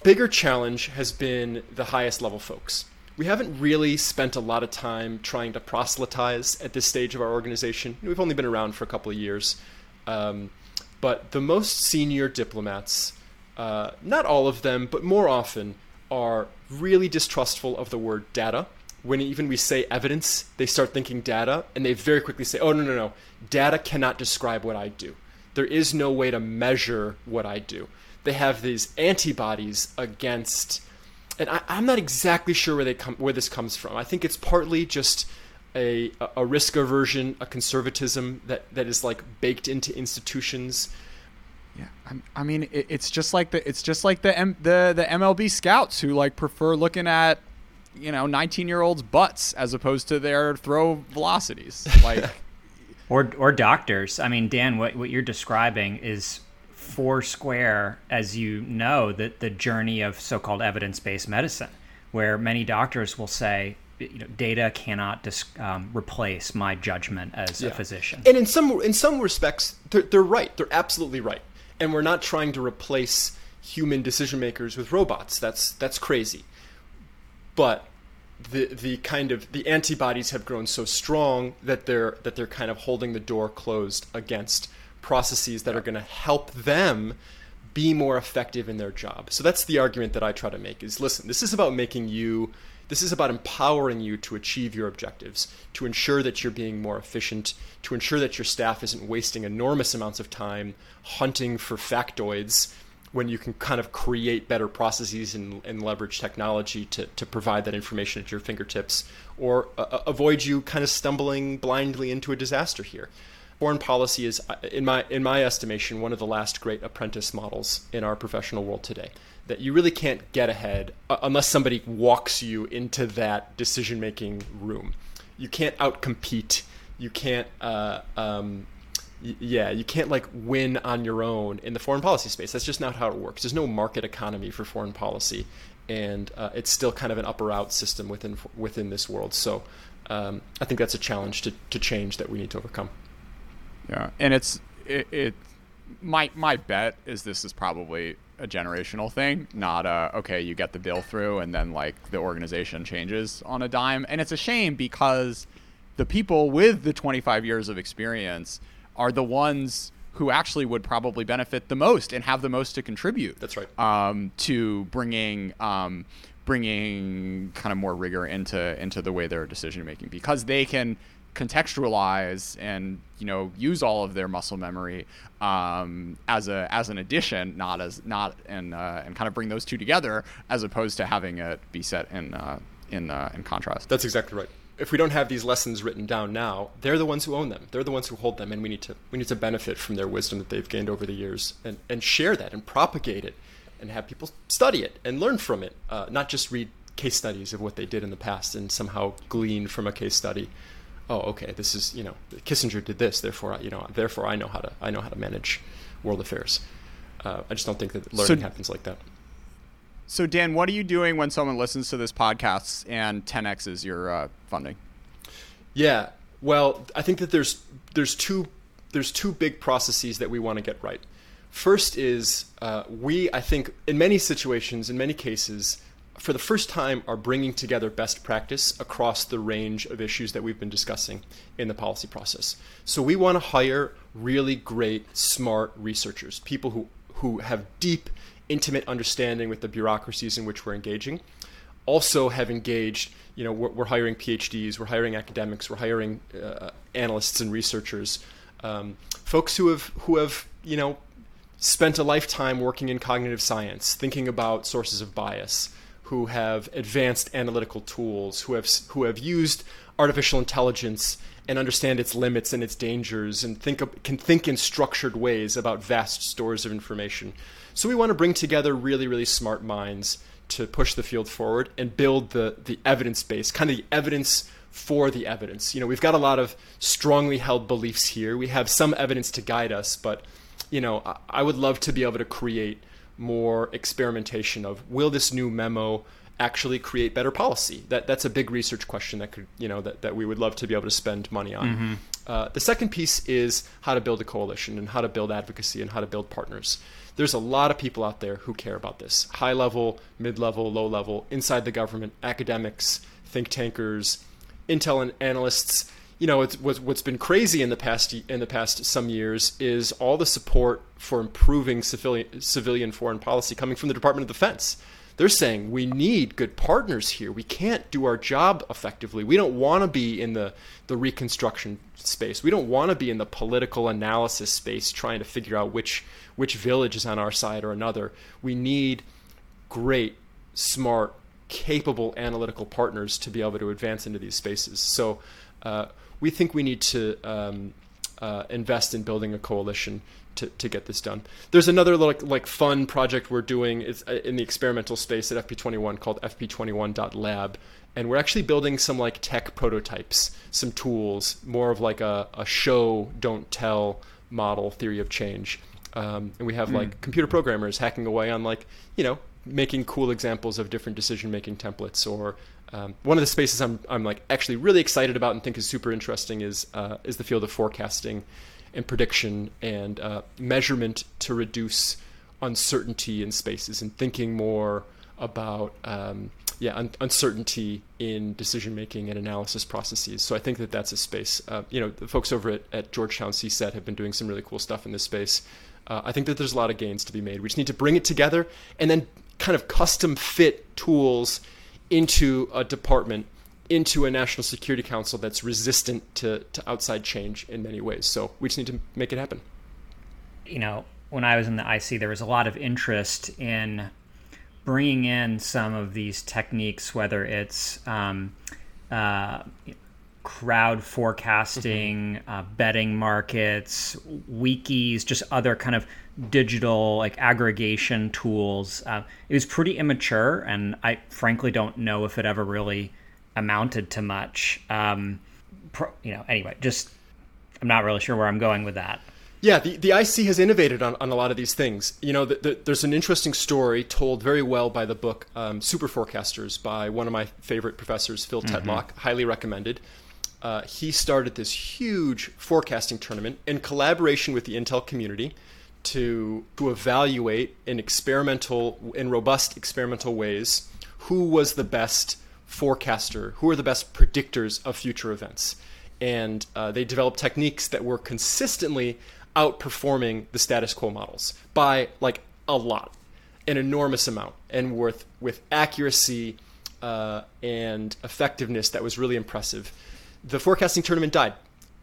Bigger challenge has been the highest level folks. We haven't really spent a lot of time trying to proselytize at this stage of our organization. We've only been around for a couple of years. But the most senior diplomats, not all of them, but more often, are really distrustful of the word data. When even we say evidence, they start thinking data, and they very quickly say, oh, no, data cannot describe what I do. There is no way to measure what I do. They have these antibodies against, and I'm not exactly sure where this comes from. I think it's partly just a risk aversion, a conservatism that is like baked into institutions. Yeah, I mean, it's just like the MLB scouts who like prefer looking at, you know, 19-year-olds' butts as opposed to their throw velocities, like or doctors. I mean, Dan, what you're describing is foursquare, as you know, that the journey of so-called evidence-based medicine, where many doctors will say, you know, data cannot replace my judgment as a physician. And in some respects, they're right. They're absolutely right. And we're not trying to replace human decision makers with robots. That's crazy. But the kind of the antibodies have grown so strong that they're kind of holding the door closed against processes that are going to help them be more effective in their job. So that's the argument that I try to make is, listen, this is about empowering you to achieve your objectives, to ensure that you're being more efficient, to ensure that your staff isn't wasting enormous amounts of time hunting for factoids, when you can kind of create better processes and leverage technology to provide that information at your fingertips, or avoid you kind of stumbling blindly into a disaster here. foreign policy is, in my estimation, one of the last great apprentice models in our professional world today, that you really can't get ahead unless somebody walks you into that decision-making room. You can't outcompete. You can't, you can't like win on your own in the foreign policy space. That's just not how it works. There's no market economy for foreign policy, and it's still kind of an up-or-out system within this world. So I think that's a challenge to change that we need to overcome. Yeah, and my bet is this is probably a generational thing, not you get the bill through and then like the organization changes on a dime. And it's a shame because the people with the 25 years of experience are the ones who actually would probably benefit the most and have the most to contribute. That's right. To bringing kind of more rigor into the way they're decision making, because they can contextualize and use all of their muscle memory as an addition, and kind of bring those two together as opposed to having it be set in contrast. That's exactly right. If we don't have these lessons written down now, they're the ones who own them. They're the ones who hold them, and we need to benefit from their wisdom that they've gained over the years, and share that and propagate it, and have people study it and learn from it, not just read case studies of what they did in the past and somehow glean from a case study. Oh, okay. This is Kissinger did this, therefore I know how to manage world affairs. I just don't think that learning happens like that. So Dan, what are you doing when someone listens to this podcast and 10x's your funding? Yeah, well, I think that there's two big processes that we want to get right. First is I think in many situations, in many cases, for the first time are bringing together best practice across the range of issues that we've been discussing in the policy process. So we want to hire really great, smart researchers, people who have deep, intimate understanding with the bureaucracies in which we're engaging. Also have engaged, we're hiring PhDs, we're hiring academics, we're hiring analysts and researchers, folks who have spent a lifetime working in cognitive science, thinking about sources of bias, who have advanced analytical tools, who have used artificial intelligence and understand its limits and its dangers, and can think in structured ways about vast stores of information. So we want to bring together really, really smart minds to push the field forward and build the evidence base, kind of the evidence for the evidence. We've got a lot of strongly held beliefs here. We have some evidence to guide us, but I would love to be able to create more experimentation of, will this new memo actually create better policy? That's a big research question that could, that we would love to be able to spend money on. Mm-hmm. The second piece is how to build a coalition and how to build advocacy and how to build partners. There's a lot of people out there who care about this: high level, mid level, low level, inside the government, academics, think tankers, intel and analysts. What's been crazy in the past some years is all the support for improving civilian foreign policy coming from the Department of Defense. They're saying we need good partners here. We can't do our job effectively. We don't want to be in the reconstruction space. We don't want to be in the political analysis space trying to figure out which village is on our side or another. We need great, smart, capable analytical partners to be able to advance into these spaces. So we think we need to invest in building a coalition to get this done. There's another like fun project we're doing in the experimental space at FP21 called FP21.lab. And we're actually building some like tech prototypes, some tools, more of like a show, don't tell model theory of change. And we have like computer programmers hacking away on making cool examples of different decision-making templates. Or one of the spaces I'm like actually really excited about and think is super interesting is the field of forecasting and prediction and measurement to reduce uncertainty in spaces, and thinking more about uncertainty in decision-making and analysis processes. So I think that that's a space. The folks over at Georgetown CSET have been doing some really cool stuff in this space. I think that there's a lot of gains to be made. We just need to bring it together and then kind of custom fit tools into a department, into a national security council that's resistant to outside change in many ways. So we just need to make it happen. When I was in the IC, there was a lot of interest in bringing in some of these techniques, whether it's crowd forecasting, betting markets, wikis, just other kind of digital like aggregation tools. It was pretty immature, and I frankly don't know if it ever really amounted to much. Anyway, just I'm not really sure where I'm going with that. Yeah, the IC has innovated on a lot of these things. You know, there's an interesting story told very well by the book Super Forecasters by one of my favorite professors, Phil Tetlock, highly recommended. He started this huge forecasting tournament in collaboration with the Intel community to evaluate in robust experimental ways who was the best forecaster, who are the best predictors of future events. And they developed techniques that were consistently outperforming the status quo models by like a lot, an enormous amount, and with accuracy and effectiveness that was really impressive. The forecasting tournament died.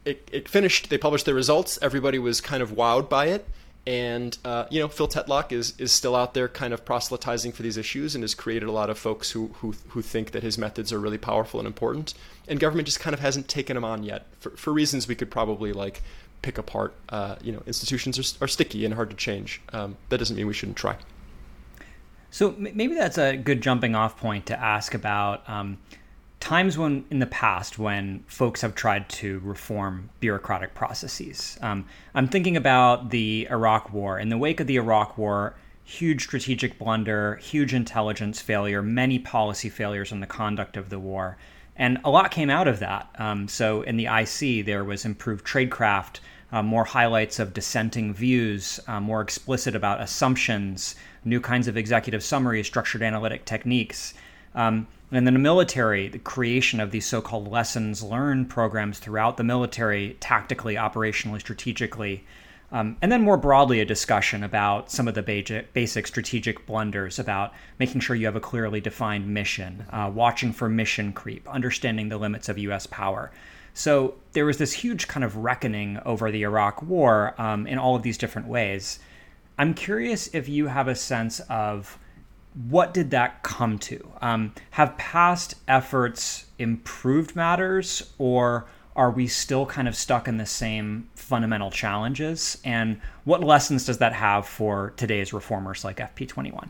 It finished. They published their results. Everybody was kind of wowed by it. And Phil Tetlock is still out there kind of proselytizing for these issues and has created a lot of folks who think that his methods are really powerful and important. And government just kind of hasn't taken them on yet for reasons we could probably like pick apart. Institutions are sticky and hard to change. That doesn't mean we shouldn't try. So maybe that's a good jumping off point to ask about times when in the past when folks have tried to reform bureaucratic processes. I'm thinking about the Iraq War. In the wake of the Iraq War, huge strategic blunder, huge intelligence failure, many policy failures in the conduct of the war. And a lot came out of that. So in the IC, there was improved tradecraft, more highlights of dissenting views, more explicit about assumptions, new kinds of executive summaries, structured analytic techniques. And then the military, the creation of these so-called lessons learned programs throughout the military, tactically, operationally, strategically, and then more broadly a discussion about some of the basic strategic blunders, about making sure you have a clearly defined mission, watching for mission creep, understanding the limits of U.S. power. So there was this huge kind of reckoning over the Iraq War in all of these different ways. I'm curious if you have a sense of what did that come to? Have past efforts improved matters, or are we still kind of stuck in the same fundamental challenges? And what lessons does that have for today's reformers like FP21?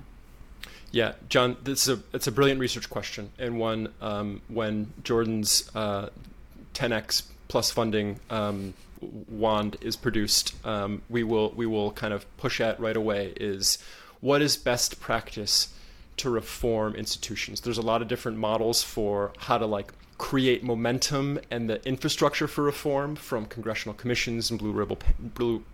Yeah, John, it's a brilliant research question, and one when Jordan's 10x plus funding wand is produced, we will kind of push at right away is, what is best practice to reform institutions? There's a lot of different models for how to like create momentum and the infrastructure for reform, from congressional commissions and blue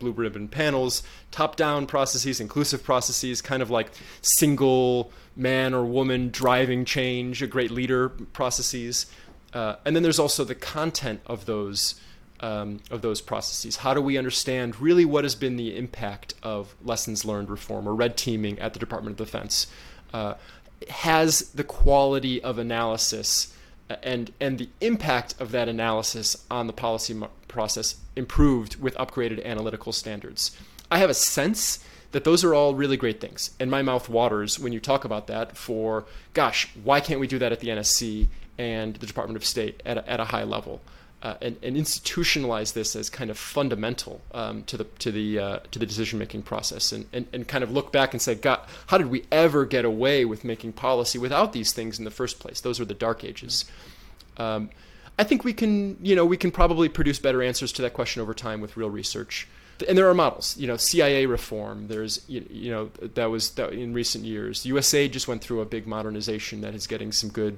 ribbon panels, top-down processes, inclusive processes, kind of like single man or woman driving change, a great leader processes. And then there's also the content of those processes. How do we understand really what has been the impact of lessons learned reform or red teaming at the Department of Defense? Has the quality of analysis and the impact of that analysis on the policy process improved with upgraded analytical standards? I have a sense that those are all really great things. And my mouth waters when you talk about that for, gosh, why can't we do that at the NSC and the Department of State at a high level? And institutionalize this as kind of fundamental to the decision-making process, and kind of look back and say, God, how did we ever get away with making policy without these things in the first place? Those are the dark ages. I think we can probably produce better answers to that question over time with real research. And there are models, CIA reform. There's, that was in recent years. USA just went through a big modernization that is getting some good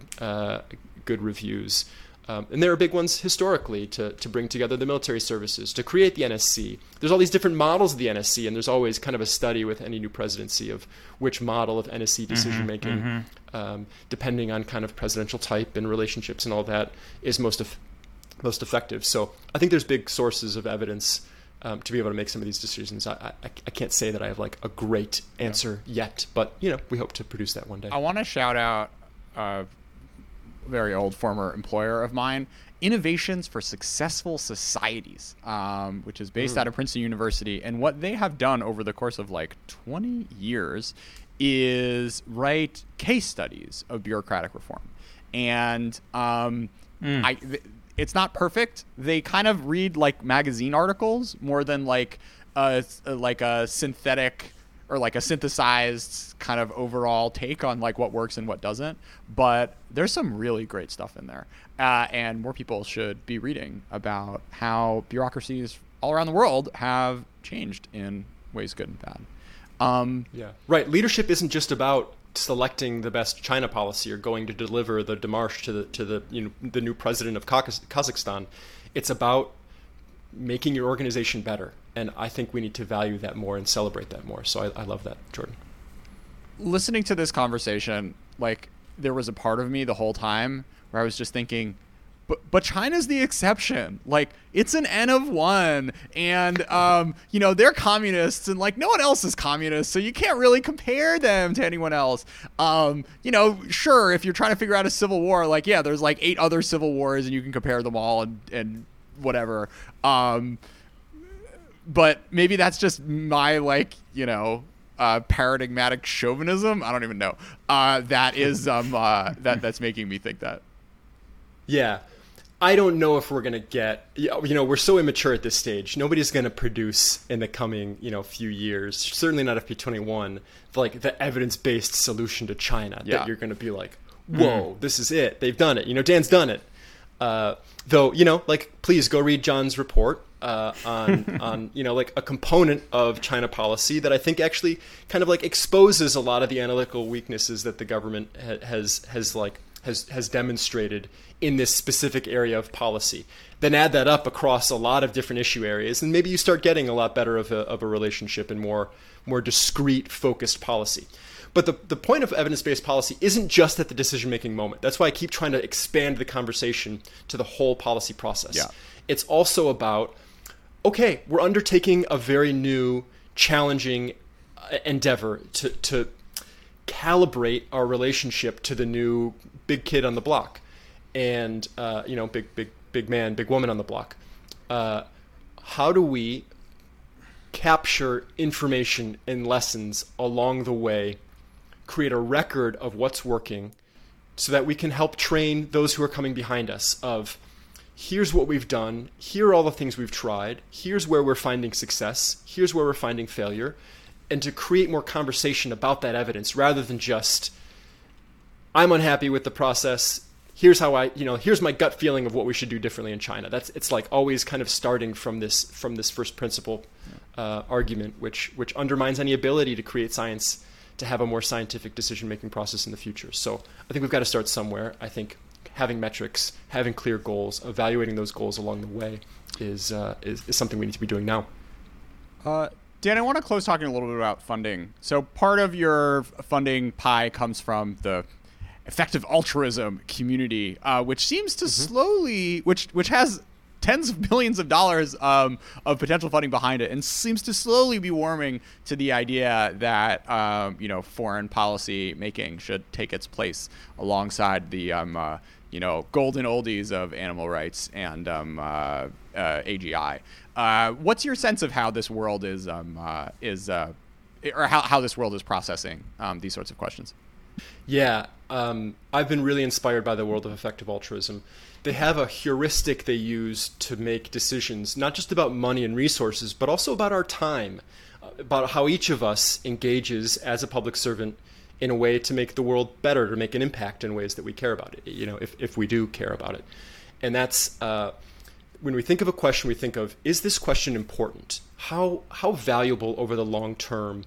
reviews. And there are big ones historically to bring together the military services, to create the NSC. There's all these different models of the NSC, and there's always kind of a study with any new presidency of which model of NSC decision-making, depending on kind of presidential type and relationships and all that, is most effective. So I think there's big sources of evidence to be able to make some of these decisions. I can't say that I have like a great answer yet, but we hope to produce that one day. I want to shout out very old former employer of mine, Innovations for Successful Societies, which is based out of Princeton University. And what they have done over the course of like 20 years is write case studies of bureaucratic reform. And It's not perfect. They kind of read like magazine articles more than like a synthetic or like a synthesized kind of overall take on like what works and what doesn't. But there's some really great stuff in there. And more people should be reading about how bureaucracies all around the world have changed in ways good and bad. Yeah, right. Leadership isn't just about selecting the best China policy or going to deliver the démarche to the the new president of Kazakhstan. It's about making your organization better, and I think we need to value that more and celebrate that more. So I love that, Jordan. Listening to this conversation, like there was a part of me the whole time where I was just thinking, but China's the exception. Like it's an N of 1, and they're communists, and like no one else is communist, so you can't really compare them to anyone else. Sure, if you're trying to figure out a civil war, like yeah, there's like 8 other civil wars, and you can compare them all and whatever. But maybe that's just my paradigmatic chauvinism. I don't even know. That's making me think that. Yeah. I don't know if we're going to get, we're so immature at this stage. Nobody's going to produce in the coming, few years, certainly not FP21, like the evidence-based solution to China that you're going to be like, whoa, this is it. They've done it. Dan's done it. Please go read John's report on a component of China policy that I think actually kind of like exposes a lot of the analytical weaknesses that the government has demonstrated in this specific area of policy. Then add that up across a lot of different issue areas, and maybe you start getting a lot better of a relationship and more discrete, focused policy. But the point of evidence-based policy isn't just at the decision-making moment. That's why I keep trying to expand the conversation to the whole policy process. Yeah. It's also about, okay, we're undertaking a very new, challenging endeavor to calibrate our relationship to the new big kid on the block and big man, big woman on the block. How do we capture information and lessons along the way, create a record of what's working so that we can help train those who are coming behind us of here's what we've done, here are all the things we've tried, here's where we're finding success, here's where we're finding failure, and to create more conversation about that evidence rather than just I'm unhappy with the process. Here's how here's my gut feeling of what we should do differently in China. It's like always kind of starting from this first principle argument, which undermines any ability to create science, to have a more scientific decision-making process in the future. So I think we've got to start somewhere. I think having metrics, having clear goals, evaluating those goals along the way is something we need to be doing now. Dan, I want to close talking a little bit about funding. So part of your funding pie comes from the effective altruism community, which seems to slowly, which has tens of billions of dollars of potential funding behind it, and seems to slowly be warming to the idea that foreign policy making should take its place alongside the golden oldies of animal rights and AGI. What's your sense of how this world is, or how this world is processing these sorts of questions? Yeah, I've been really inspired by the world of effective altruism. They have a heuristic they use to make decisions, not just about money and resources, but also about our time, about how each of us engages as a public servant in a way to make the world better, to make an impact in ways that we care about it, if we do care about it. And that's when we think of a question, we think of, is this question important? How valuable over the long term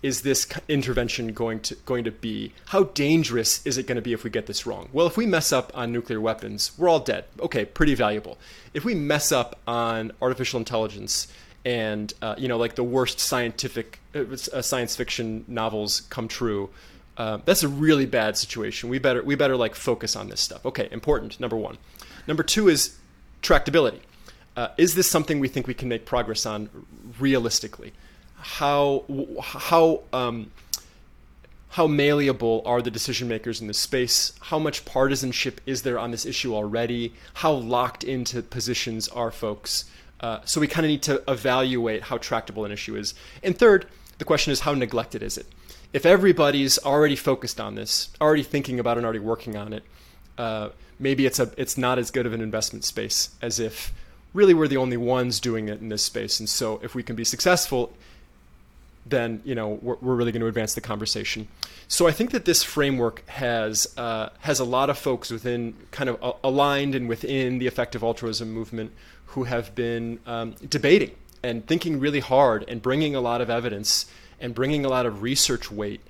is this intervention going to be? How dangerous is it going to be if we get this wrong? Well, if we mess up on nuclear weapons, we're all dead. Okay, pretty valuable. If we mess up on artificial intelligence and the worst science fiction novels come true, that's a really bad situation. We better like focus on this stuff. Okay, important. Number one. Number two is tractability. Is this something we think we can make progress on realistically? How malleable are the decision makers in this space? How much partisanship is there on this issue already? How locked into positions are folks? So we kind of need to evaluate how tractable an issue is. And third, the question is, how neglected is it? If everybody's already focused on this, already thinking about it and already working on it, maybe it's not as good of an investment space as if really we're the only ones doing it in this space. And so if we can be successful, then we're really going to advance the conversation. So I think that this framework has a lot of folks within kind of aligned and within the effective altruism movement who have been debating and thinking really hard and bringing a lot of evidence and bringing a lot of research weight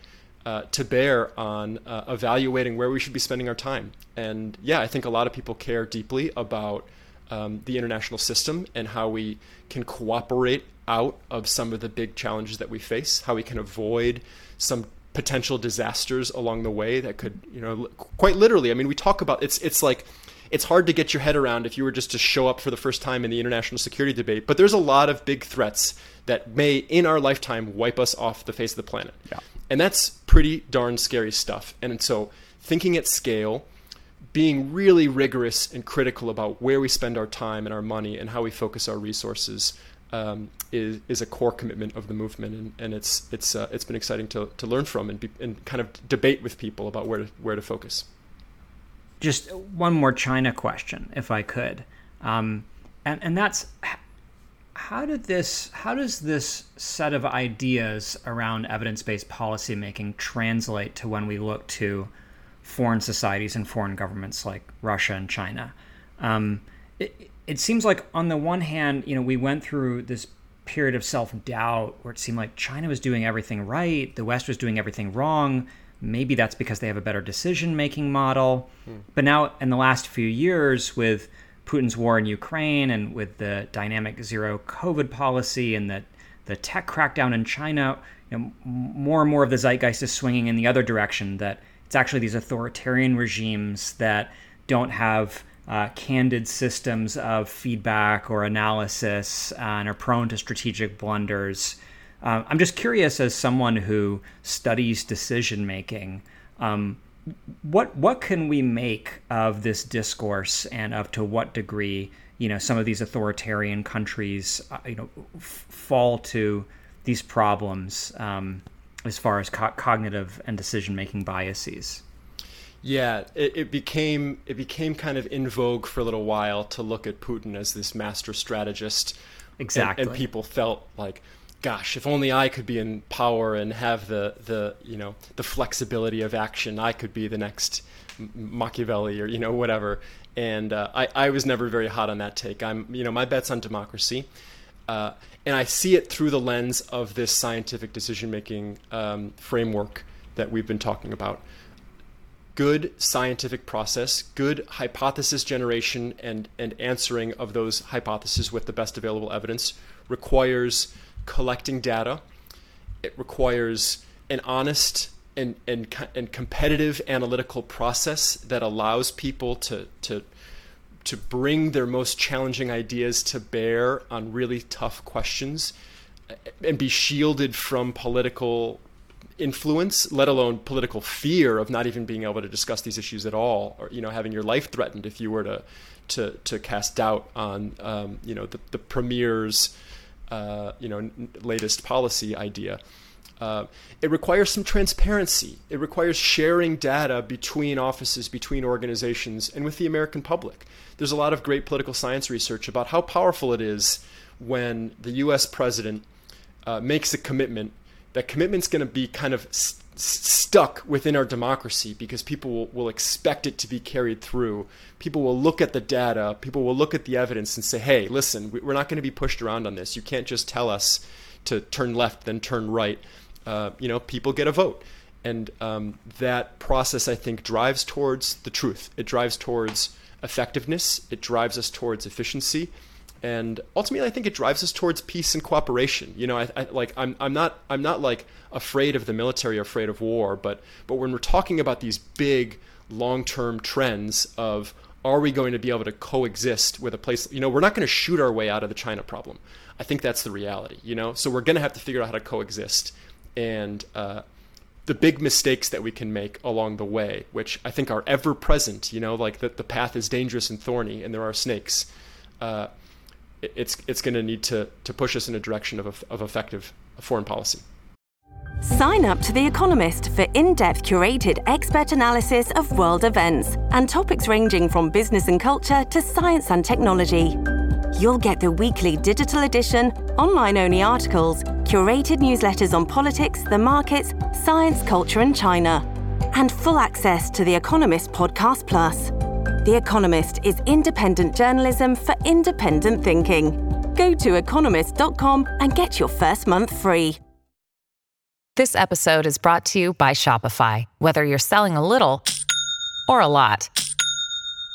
to bear on evaluating where we should be spending our time. And yeah, I think a lot of people care deeply about the international system and how we can cooperate out of some of the big challenges that we face, how we can avoid some potential disasters along the way that could, quite literally. I mean, we talk about it's like it's hard to get your head around if you were just to show up for the first time in the international security debate. But there's a lot of big threats that may, in our lifetime, wipe us off the face of the planet. Yeah. And that's pretty darn scary stuff. And so thinking at scale, being really rigorous and critical about where we spend our time and our money and how we focus our resources is a core commitment of the movement, and it's been exciting to learn from and kind of debate with people about where to focus. Just one more China question, if I could, and that's how does this set of ideas around evidence-based policymaking translate to when we look to foreign societies and foreign governments like Russia and China? It seems like on the one hand, we went through this period of self-doubt where it seemed like China was doing everything right, the West was doing everything wrong. Maybe that's because they have a better decision-making model. But now in the last few years with Putin's war in Ukraine and with the dynamic zero COVID policy and the tech crackdown in China, more and more of the zeitgeist is swinging in the other direction, that it's actually these authoritarian regimes that don't have candid systems of feedback or analysis and are prone to strategic blunders. I'm just curious, as someone who studies decision making, what can we make of this discourse, and of to what degree some of these authoritarian countries fall to these problems as far as cognitive and decision making biases? Yeah, it became kind of in vogue for a little while to look at Putin as this master strategist. Exactly. And people felt like, gosh, if only I could be in power and have the flexibility of action, I could be the next Machiavelli or whatever. And I was never very hot on that take. I'm my bet's on democracy, and I see it through the lens of this scientific decision making framework that we've been talking about. Good scientific process, good hypothesis generation and answering of those hypotheses with the best available evidence requires collecting data. It requires an honest and competitive analytical process that allows people to bring their most challenging ideas to bear on really tough questions and be shielded from political influence, let alone political fear of not even being able to discuss these issues at all, or having your life threatened if you were to cast doubt on the premier's latest policy idea. It requires some transparency. It requires sharing data between offices, between organizations, and with the American public. There's a lot of great political science research about how powerful it is when the U.S. president makes a commitment. That commitment's going to be kind of stuck within our democracy because people will expect it to be carried through. People will look at the data. People will look at the evidence and say, hey, listen, we're not going to be pushed around on this. You can't just tell us to turn left, then turn right. People get a vote. And that process, I think, drives towards the truth. It drives towards effectiveness. It drives us towards efficiency. And ultimately, I think it drives us towards peace and cooperation. I'm not like afraid of the military, or afraid of war, but when we're talking about these big long-term trends of, are we going to be able to coexist with a place? We're not going to shoot our way out of the China problem. I think that's the reality. So we're going to have to figure out how to coexist, and the big mistakes that we can make along the way, which I think are ever present. Like the path is dangerous and thorny, and there are snakes. It's going to need to push us in a direction of effective foreign policy. Sign up to The Economist for in-depth curated expert analysis of world events and topics ranging from business and culture to science and technology. You'll get the weekly digital edition, online-only articles, curated newsletters on politics, the markets, science, culture and China, and full access to The Economist Podcast Plus. The Economist is independent journalism for independent thinking. Go to economist.com and get your first month free. This episode is brought to you by Shopify. Whether you're selling a little or a lot,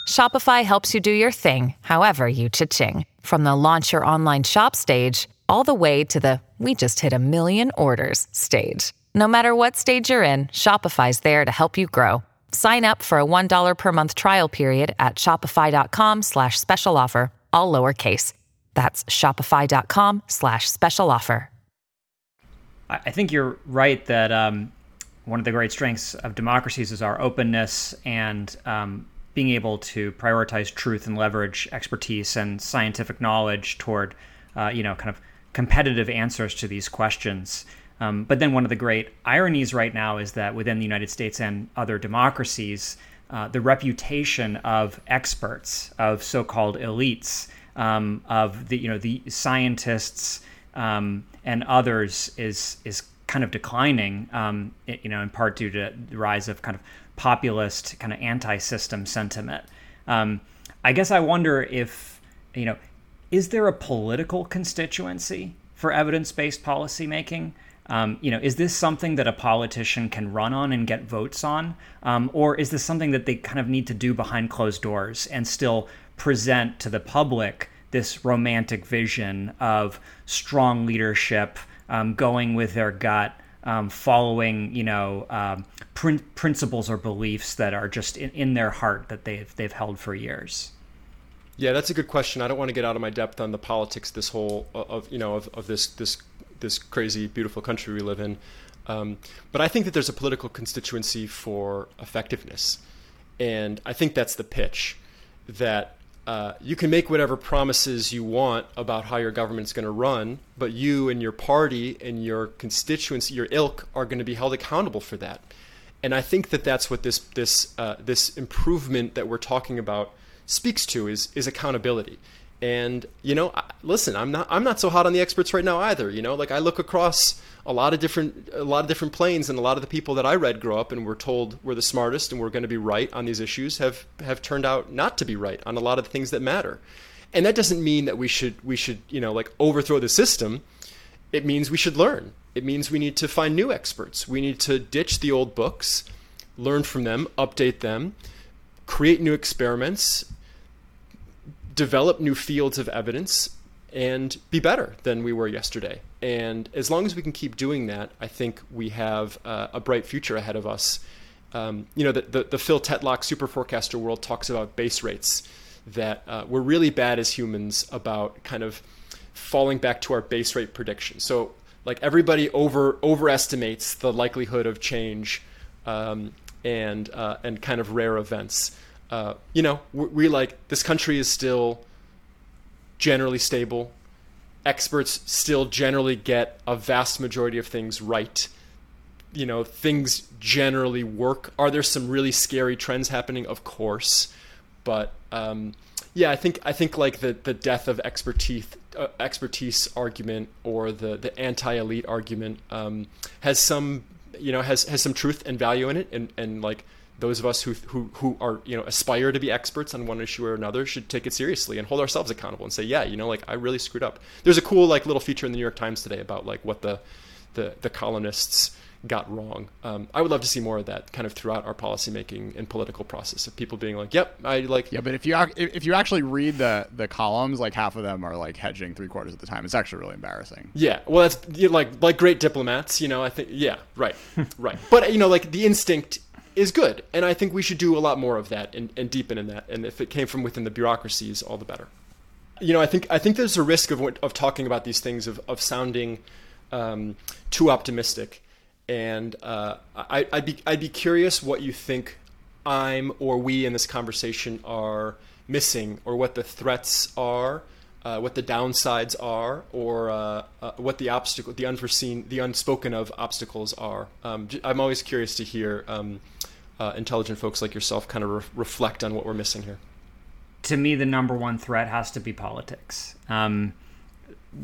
Shopify helps you do your thing, however you cha-ching. From the launch your online shop stage, all the way to the we just hit 1 million orders stage. No matter what stage you're in, Shopify's there to help you grow. Sign up for a $1 per month trial period at shopify.com/special offer, all lowercase. That's shopify.com/special offer. I think you're right that one of the great strengths of democracies is our openness and being able to prioritize truth and leverage expertise and scientific knowledge toward, kind of competitive answers to these questions. But then one of the great ironies right now is that within the United States and other democracies, the reputation of experts, of so-called elites, of the scientists, and others is kind of declining, in part due to the rise of kind of populist, kind of anti-system sentiment. I guess I wonder if, is there a political constituency for evidence-based policymaking? Is this something that a politician can run on and get votes on? Or is this something that they kind of need to do behind closed doors and still present to the public this romantic vision of strong leadership, going with their gut, following, principles or beliefs that are just in their heart that they've held for years? Yeah, that's a good question. I don't want to get out of my depth on the politics this crazy, beautiful country we live in. But I think that there's a political constituency for effectiveness. And I think that's the pitch, that you can make whatever promises you want about how your government's going to run, but you and your party and your constituency, your ilk, are going to be held accountable for that. And I think that that's what this improvement that we're talking about speaks to is accountability. And listen, I'm not so hot on the experts right now either. I look across a lot of different planes, and a lot of the people that I read grow up and were told we're the smartest and we're going to be right on these issues have turned out not to be right on a lot of the things that matter. And that doesn't mean that we should overthrow the system. It means we should learn. It means we need to find new experts. We need to ditch the old books, learn from them, update them, create new experiments, develop new fields of evidence, and be better than we were yesterday. And as long as we can keep doing that, I think we have a bright future ahead of us. The Phil Tetlock Super Forecaster world talks about base rates, that we're really bad as humans about kind of falling back to our base rate prediction. So everybody overestimates the likelihood of change and kind of rare events. This country is still generally stable. Experts still generally get a vast majority of things right. Things generally work. Are there some really scary trends happening? Of course. But I think the death of expertise argument, or the anti-elite argument, has some truth and value in it. And those of us who are aspire to be experts on one issue or another should take it seriously and hold ourselves accountable and say, I really screwed up. There's a cool little feature in the New York Times today about what the columnists got wrong. I would love to see more of that kind of throughout our policymaking and political process, of people being Yeah, but if you actually read the columns, half of them are hedging 3/4 of the time. It's actually really embarrassing. Yeah, well, that's like great diplomats. I think right. But the instinct is good. And I think we should do a lot more of that and deepen in that. And if it came from within the bureaucracies, all the better. I think there's a risk of talking about these things, of sounding too optimistic. And I'd be curious what you think we in this conversation are missing, or what the threats are what the downsides are, or what the obstacle, the unforeseen, the unspoken of obstacles are. I'm always curious to hear intelligent folks like yourself kind of reflect on what we're missing here. To me, the number one threat has to be politics.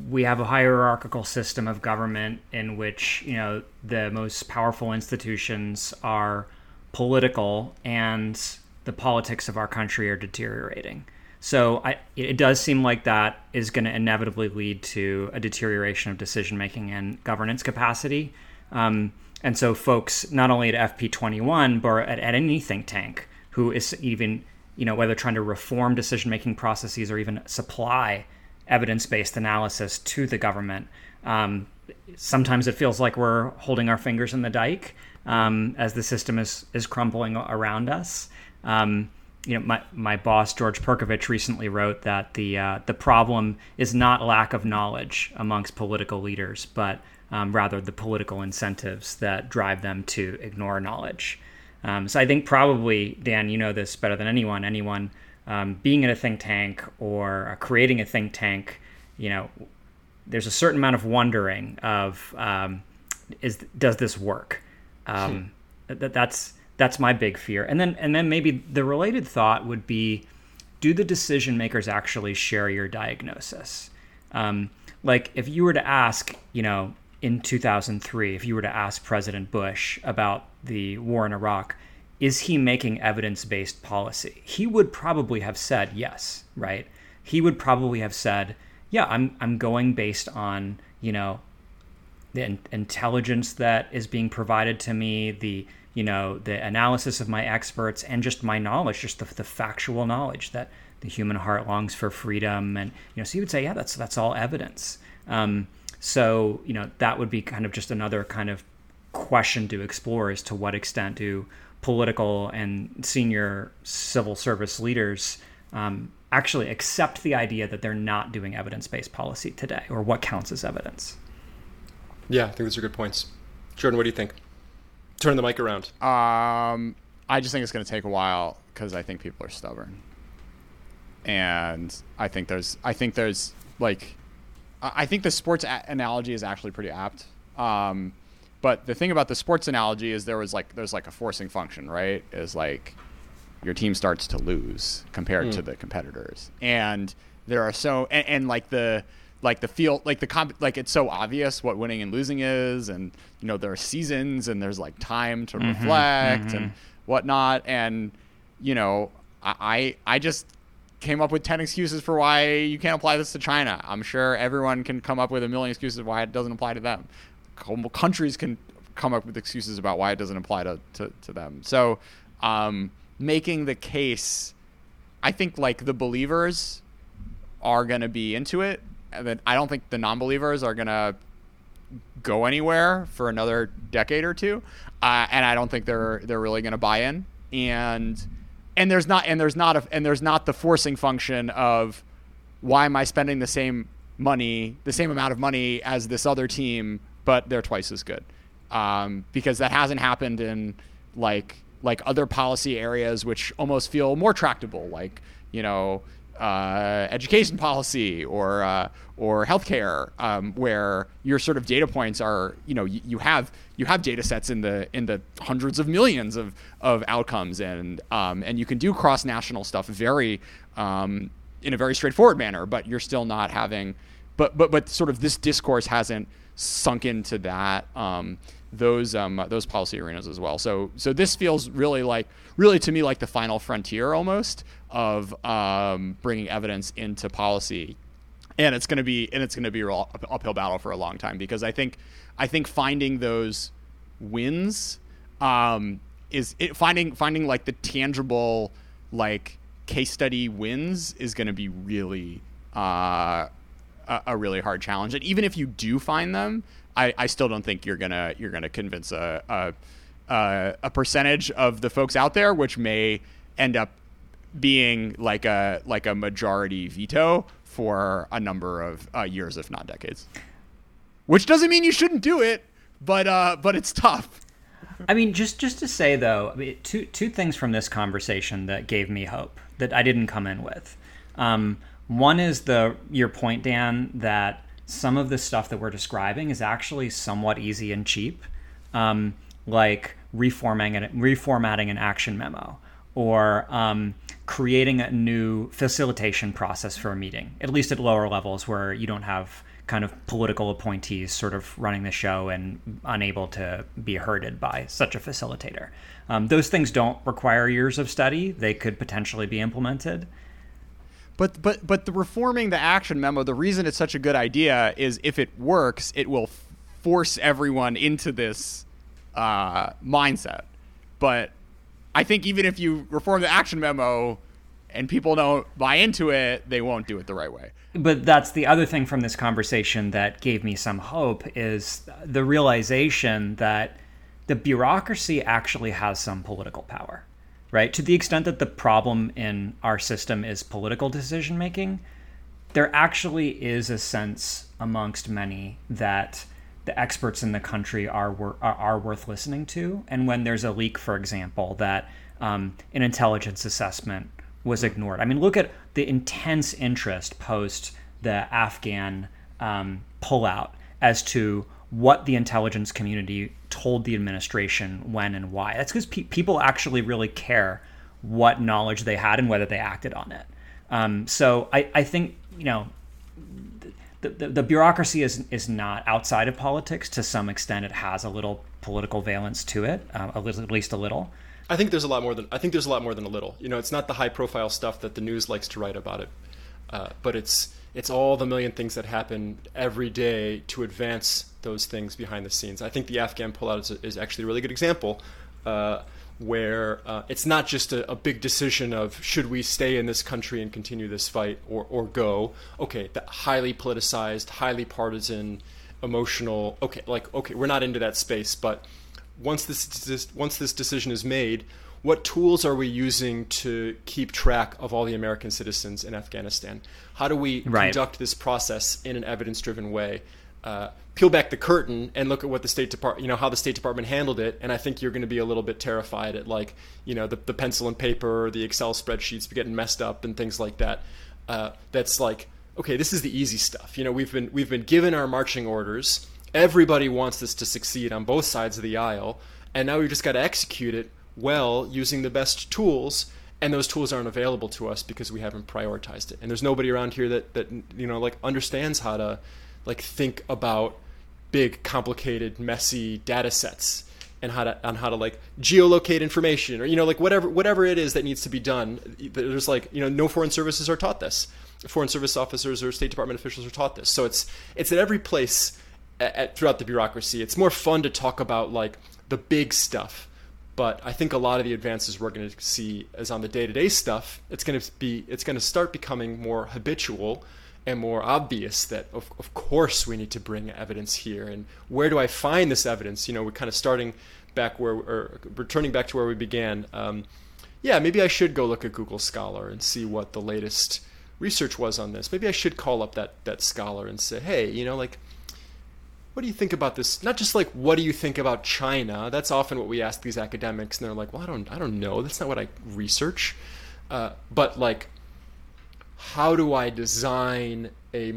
We have a hierarchical system of government in which, you know, the most powerful institutions are political, and the politics of our country are deteriorating. So it does seem like that is going to inevitably lead to a deterioration of decision-making and governance capacity. And so folks, not only at FP21, but at any think tank who is even, you know, whether trying to reform decision-making processes or even supply evidence-based analysis to the government, sometimes it feels like we're holding our fingers in the dike as the system is crumbling around us. You know, my boss, George Perkovich, recently wrote that the problem is not lack of knowledge amongst political leaders, but rather the political incentives that drive them to ignore knowledge. So I think probably, Dan, you know this better than anyone being in a think tank or creating a think tank, you know, there's a certain amount of wondering of, does this work? That's my big fear. And then maybe the related thought would be, do the decision makers actually share your diagnosis? Like if you were to ask, you know, in 2003, if you were to ask President Bush about the war in Iraq, is he making evidence-based policy? He would probably have said yes, right? He would probably have said, yeah, I'm going based on, you know, the intelligence that is being provided to me, the analysis of my experts, and just my knowledge, just the factual knowledge that the human heart longs for freedom. And, you know, so you would say, yeah, that's all evidence. So, you know, that would be kind of just another kind of question to explore, is to what extent do political and senior civil service leaders actually accept the idea that they're not doing evidence-based policy today, or what counts as evidence? Yeah, I think those are good points. Jordan, what do you think? Turn the mic around. I just think it's going to take a while, because I think people are stubborn, and I think the sports analogy is actually pretty apt. But the thing about the sports analogy is there's a forcing function, right? Is like your team starts to lose compared to the competitors, and there are the field, it's so obvious what winning and losing is, and you know there are seasons, and there's like time to reflect and whatnot, and you know I just came up with 10 excuses for why you can't apply this to China. I'm sure everyone can come up with a million excuses why it doesn't apply to them. Countries can come up with excuses about why it doesn't apply to them. So making the case, I think like the believers are going to be into it. And then I don't think the non-believers are going to go anywhere for another decade or two. And I don't think they're really going to buy in. And there's not the forcing function of, why am I spending the same amount of money as this other team, but they're twice as good? Because that hasn't happened in like other policy areas, which almost feel more tractable, like, you know, education policy or healthcare, where your sort of data points are, you know, you have data sets in the hundreds of millions of outcomes, and you can do cross national stuff very in a very straightforward manner, but you're still not having, but sort of this discourse hasn't sunk into that those policy arenas as well. So this feels really to me like the final frontier almost of bringing evidence into policy, and it's going to be an uphill battle for a long time, because I think finding those wins is finding like the tangible like case study wins is going to be really a really hard challenge. And even if you do find them, I still don't think you're gonna convince a percentage of the folks out there, which may end up being like a majority veto for a number of years, if not decades. Which doesn't mean you shouldn't do it, but it's tough. I mean, just to say though, I mean, two things from this conversation that gave me hope that I didn't come in with. One is your point, Dan, that some of the stuff that we're describing is actually somewhat easy and cheap, like reformatting an action memo, or creating a new facilitation process for a meeting, at least at lower levels where you don't have kind of political appointees sort of running the show and unable to be herded by such a facilitator. Those things don't require years of study. They could potentially be implemented. But the reforming the action memo, the reason it's such a good idea is if it works, it will force everyone into this mindset. But I think even if you reform the action memo and people don't buy into it, they won't do it the right way. But that's the other thing from this conversation that gave me some hope, is the realization that the bureaucracy actually has some political power. Right? To the extent that the problem in our system is political decision making, there actually is a sense amongst many that the experts in the country are worth listening to. And when there's a leak, for example, that an intelligence assessment was ignored. I mean, look at the intense interest post the Afghan pullout as to what the intelligence community told the administration when and why. That's because people actually really care what knowledge they had and whether they acted on it. So I think, you know, the bureaucracy is not outside of politics. To some extent, it has a little political valence to it, at least a little. I think there's a lot more than a little. You know, it's not the high profile stuff that the news likes to write about it, but it's all the million things that happen every day to advance those things behind the scenes. I think the Afghan pullout is actually a really good example where it's not just a big decision of should we stay in this country and continue this fight or go. Okay, the highly politicized, highly partisan, emotional. Okay, we're not into that space. But once this decision is made, what tools are we using to keep track of all the American citizens in Afghanistan? How do we conduct this process in an evidence-driven way? Peel back the curtain and look at what the State Department, you know, how the State Department handled it. And I think you're going to be a little bit terrified at, like, you know, the pencil and paper, the Excel spreadsheets getting messed up and things like that. That's like, okay, this is the easy stuff. You know, we've been given our marching orders. Everybody wants this to succeed on both sides of the aisle, and now we've just got to execute it well using the best tools, and those tools aren't available to us because we haven't prioritized it. And there's nobody around here that you know, like, understands how to, like, think about big, complicated, messy data sets and how to like geolocate information, or, you know, like whatever it is that needs to be done. There's, like, you know, no foreign services are taught this. Foreign service officers or State Department officials are taught this. So it's at every place throughout the bureaucracy. It's more fun to talk about, like, the big stuff. But I think a lot of the advances we're going to see is on the day-to-day stuff. It's going to start becoming more habitual and more obvious that, of course, we need to bring evidence here. And where do I find this evidence? You know, we're kind of returning back to where we began. Maybe I should go look at Google Scholar and see what the latest research was on this. Maybe I should call up that scholar and say, hey, you know, like, what do you think about this? Not just like, what do you think about China? That's often what we ask these academics, and they're like, well, I don't know. That's not what I research. But, like, how do I design a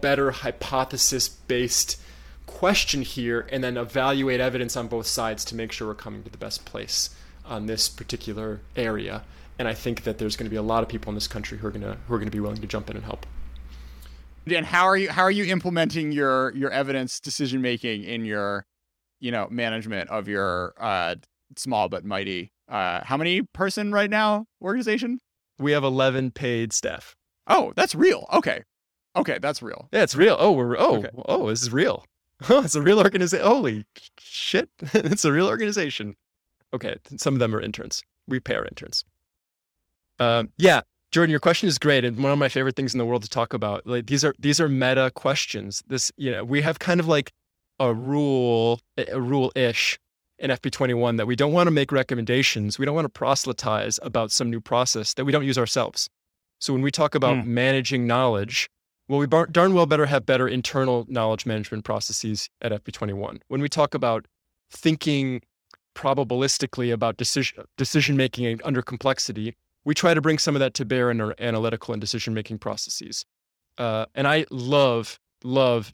better hypothesis-based question here, and then evaluate evidence on both sides to make sure we're coming to the best place on this particular area? And I think that there's going to be a lot of people in this country who are going to be willing to jump in and help. And how are you implementing your evidence decision making in your, you know, management of your small but mighty how many person right now organization? We have 11 paid staff. Oh, that's real. Okay, that's real. Yeah, it's real. Oh, this is real. Oh, it's a real organization. Holy shit, it's a real organization. Okay, some of them are interns. We pay our interns. Yeah. Jordan, your question is great, and one of my favorite things in the world to talk about. Like, these are meta questions. This, you know, we have kind of like a rule-ish in FP21 that we don't want to make recommendations. We don't want to proselytize about some new process that we don't use ourselves. So when we talk about managing knowledge, well, we darn well better have better internal knowledge management processes at FP21. When we talk about thinking probabilistically about decision making under complexity, we try to bring some of that to bear in our analytical and decision-making processes. And I love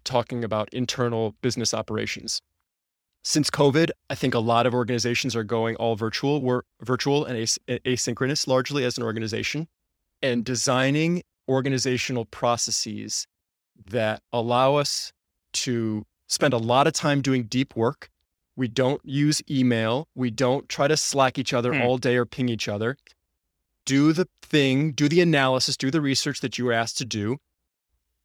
talking about internal business operations. Since COVID, I think a lot of organizations are going all virtual. We're virtual and asynchronous largely as an organization, and designing organizational processes that allow us to spend a lot of time doing deep work. We don't use email. We don't try to Slack each other all day or ping each other. Do the thing, do the analysis, do the research that you were asked to do.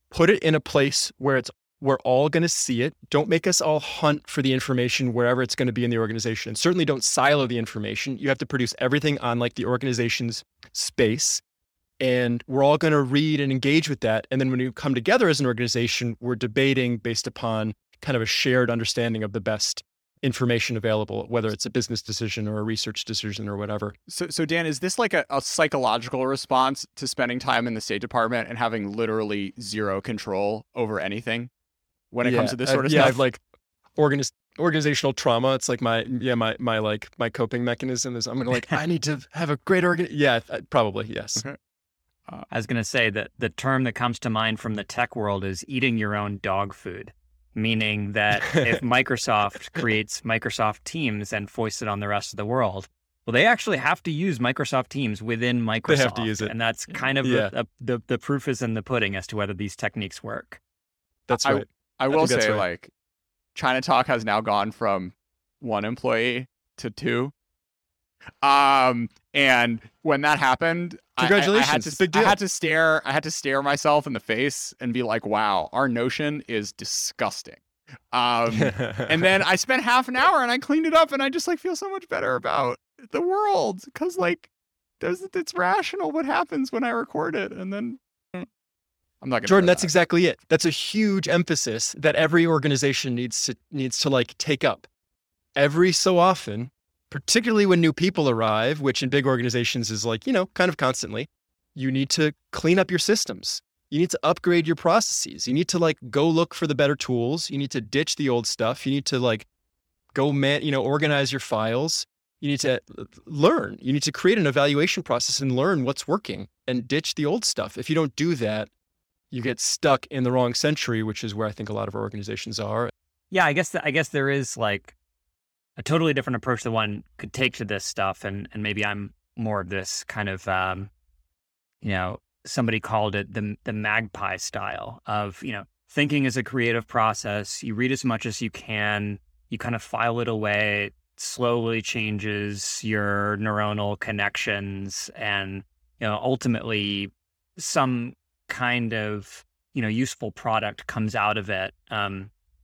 Put it in a place where we're all going to see it. Don't make us all hunt for the information wherever it's going to be in the organization. Certainly don't silo the information. You have to produce everything on like the organization's space. And we're all going to read and engage with that. And then when you come together as an organization, we're debating based upon kind of a shared understanding of the best information available, whether it's a business decision or a research decision or whatever. So Dan, is this like a psychological response to spending time in the State Department and having literally zero control over anything when it comes to this sort of stuff? Yeah, I've like organizational trauma. It's like my coping mechanism is I'm going to like, I need to have a great probably. Yes. Okay. I was going to say that the term that comes to mind from the tech world is eating your own dog food. Meaning that if Microsoft creates Microsoft Teams and foists it on the rest of the world, well, they actually have to use Microsoft Teams within Microsoft. They have to use it. And that's kind of the proof is in the pudding as to whether these techniques work. That's right. I will say, like, China Talk has now gone from one employee to two. And when that happened, congratulations. I had to stare myself in the face and be like, wow, our Notion is disgusting. And then I spent half an hour and I cleaned it up and I just like feel so much better about the world. Cause like it's rational what happens when I record it. And then I'm not gonna Jordan, that's exactly it. That's a huge emphasis that every organization needs to like take up every so often. Particularly when new people arrive, which in big organizations is like, kind of constantly, you need to clean up your systems. You need to upgrade your processes. You need to like go look for the better tools. You need to ditch the old stuff. You need to like go, organize your files. You need to learn. You need to create an evaluation process and learn what's working and ditch the old stuff. If you don't do that, you get stuck in the wrong century, which is where I think a lot of our organizations are. Yeah, I guess there is like a totally different approach that one could take to this stuff. And maybe I'm more of this kind of, somebody called it the magpie style of, thinking is a creative process. You read as much as you can, you kind of file it away, it slowly changes your neuronal connections. And, ultimately some kind of, useful product comes out of it.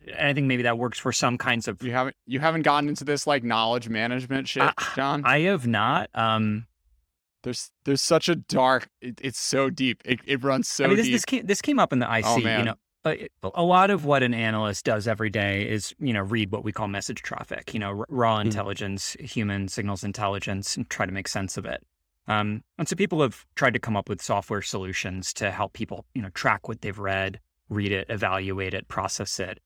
And I think maybe that works for some kinds of... You haven't gotten into this like knowledge management shit, John? I have not. There's such a dark... It's so deep. It runs so deep. This came up in the IC. Oh, man. A lot of what an analyst does every day is, read what we call message traffic, raw intelligence, human signals intelligence, and try to make sense of it. And so people have tried to come up with software solutions to help people, track what they've read it, evaluate it, process it.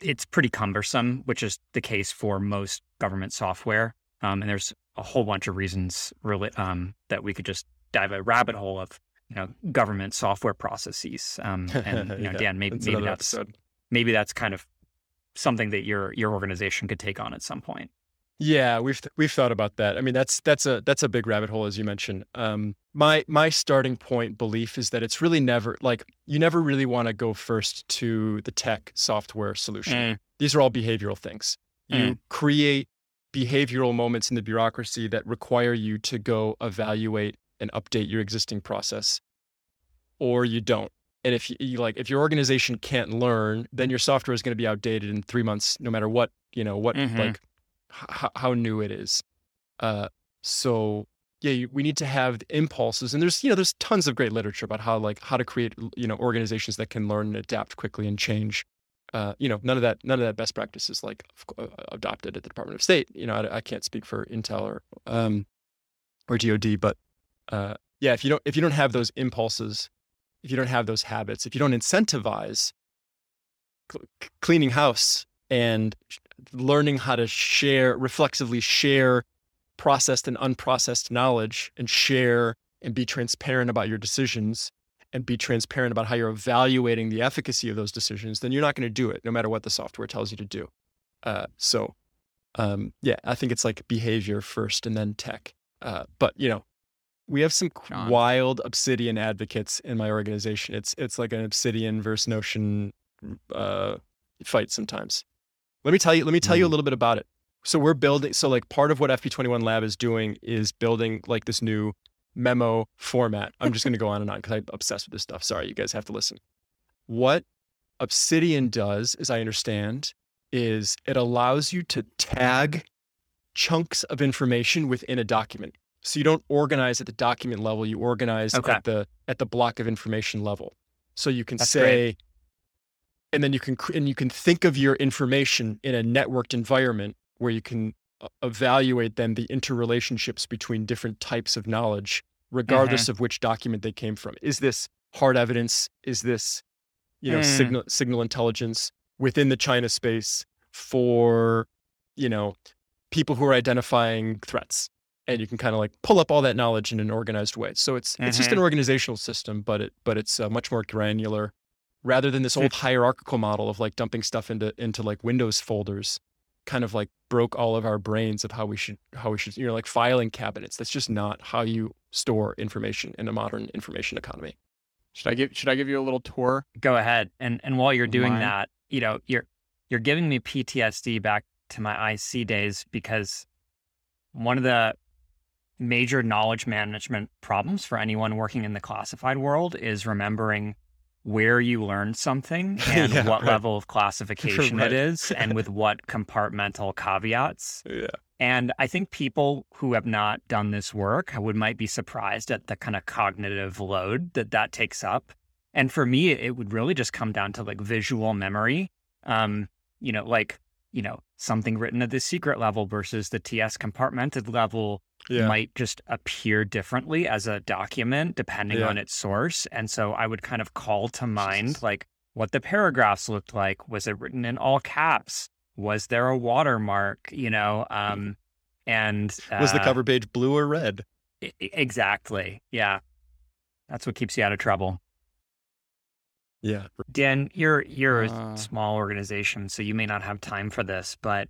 It's pretty cumbersome, which is the case for most government software. And there's a whole bunch of reasons really, that we could just dive a rabbit hole of, government software processes. Dan, maybe that's kind of something that your organization could take on at some point. Yeah, we've thought about that. I mean, that's a big rabbit hole, as you mentioned. My starting point belief is that it's really never like you never really want to go first to the tech software solution. These are all behavioral things. You create behavioral moments in the bureaucracy that require you to go evaluate and update your existing process, or you don't. And if your organization can't learn, then your software is going to be outdated in 3 months, no matter what how new it is. We need to have the impulses, and there's tons of great literature about how to create, organizations that can learn and adapt quickly and change. None of that best practice is like adopted at the Department of State. I can't speak for Intel or DOD, but if you don't have those impulses, if you don't have those habits, if you don't incentivize cleaning house and learning how to share, reflexively share processed and unprocessed knowledge and share and be transparent about your decisions and be transparent about how you're evaluating the efficacy of those decisions, then you're not going to do it no matter what the software tells you to do. So, I think it's like behavior first and then tech. But we have some wild Obsidian advocates in my organization. It's like an Obsidian versus Notion fight sometimes. Let me tell you a little bit about it. So we're building, part of what FP21 Lab is doing is building like this new memo format. I'm just going to go on and on because I'm obsessed with this stuff. Sorry, you guys have to listen. What Obsidian does, as I understand, is it allows you to tag chunks of information within a document. So you don't organize at the document level, you organize at the block of information level. So you can and then you can think of your information in a networked environment where you can evaluate then the interrelationships between different types of knowledge, regardless of which document they came from. Is this hard evidence? Is this, signal intelligence within the China space for, people who are identifying threats? And you can kind of like pull up all that knowledge in an organized way. So it's just an organizational system, but it's much more granular rather than this old hierarchical model of like dumping stuff into like Windows folders. Kind of like broke all of our brains of how we should like filing cabinets. That's just not how you store information in a modern information economy. Should I give you a little tour? Go ahead. And while you're doing that, you're giving me PTSD back to my IC days, because one of the major knowledge management problems for anyone working in the classified world is remembering where you learned something and what level of classification it is and with what compartmental caveats. Yeah. And I think people who have not done this work might be surprised at the kind of cognitive load that takes up. And for me, it would really just come down to like visual memory, something written at the secret level versus the TS compartmented level might just appear differently as a document depending on its source. And so I would kind of call to mind like what the paragraphs looked like. Was it written in all caps? Was there a watermark? And was the cover page blue or red? Exactly. Yeah. That's what keeps you out of trouble. Yeah. Dan, you're a small organization, so you may not have time for this, but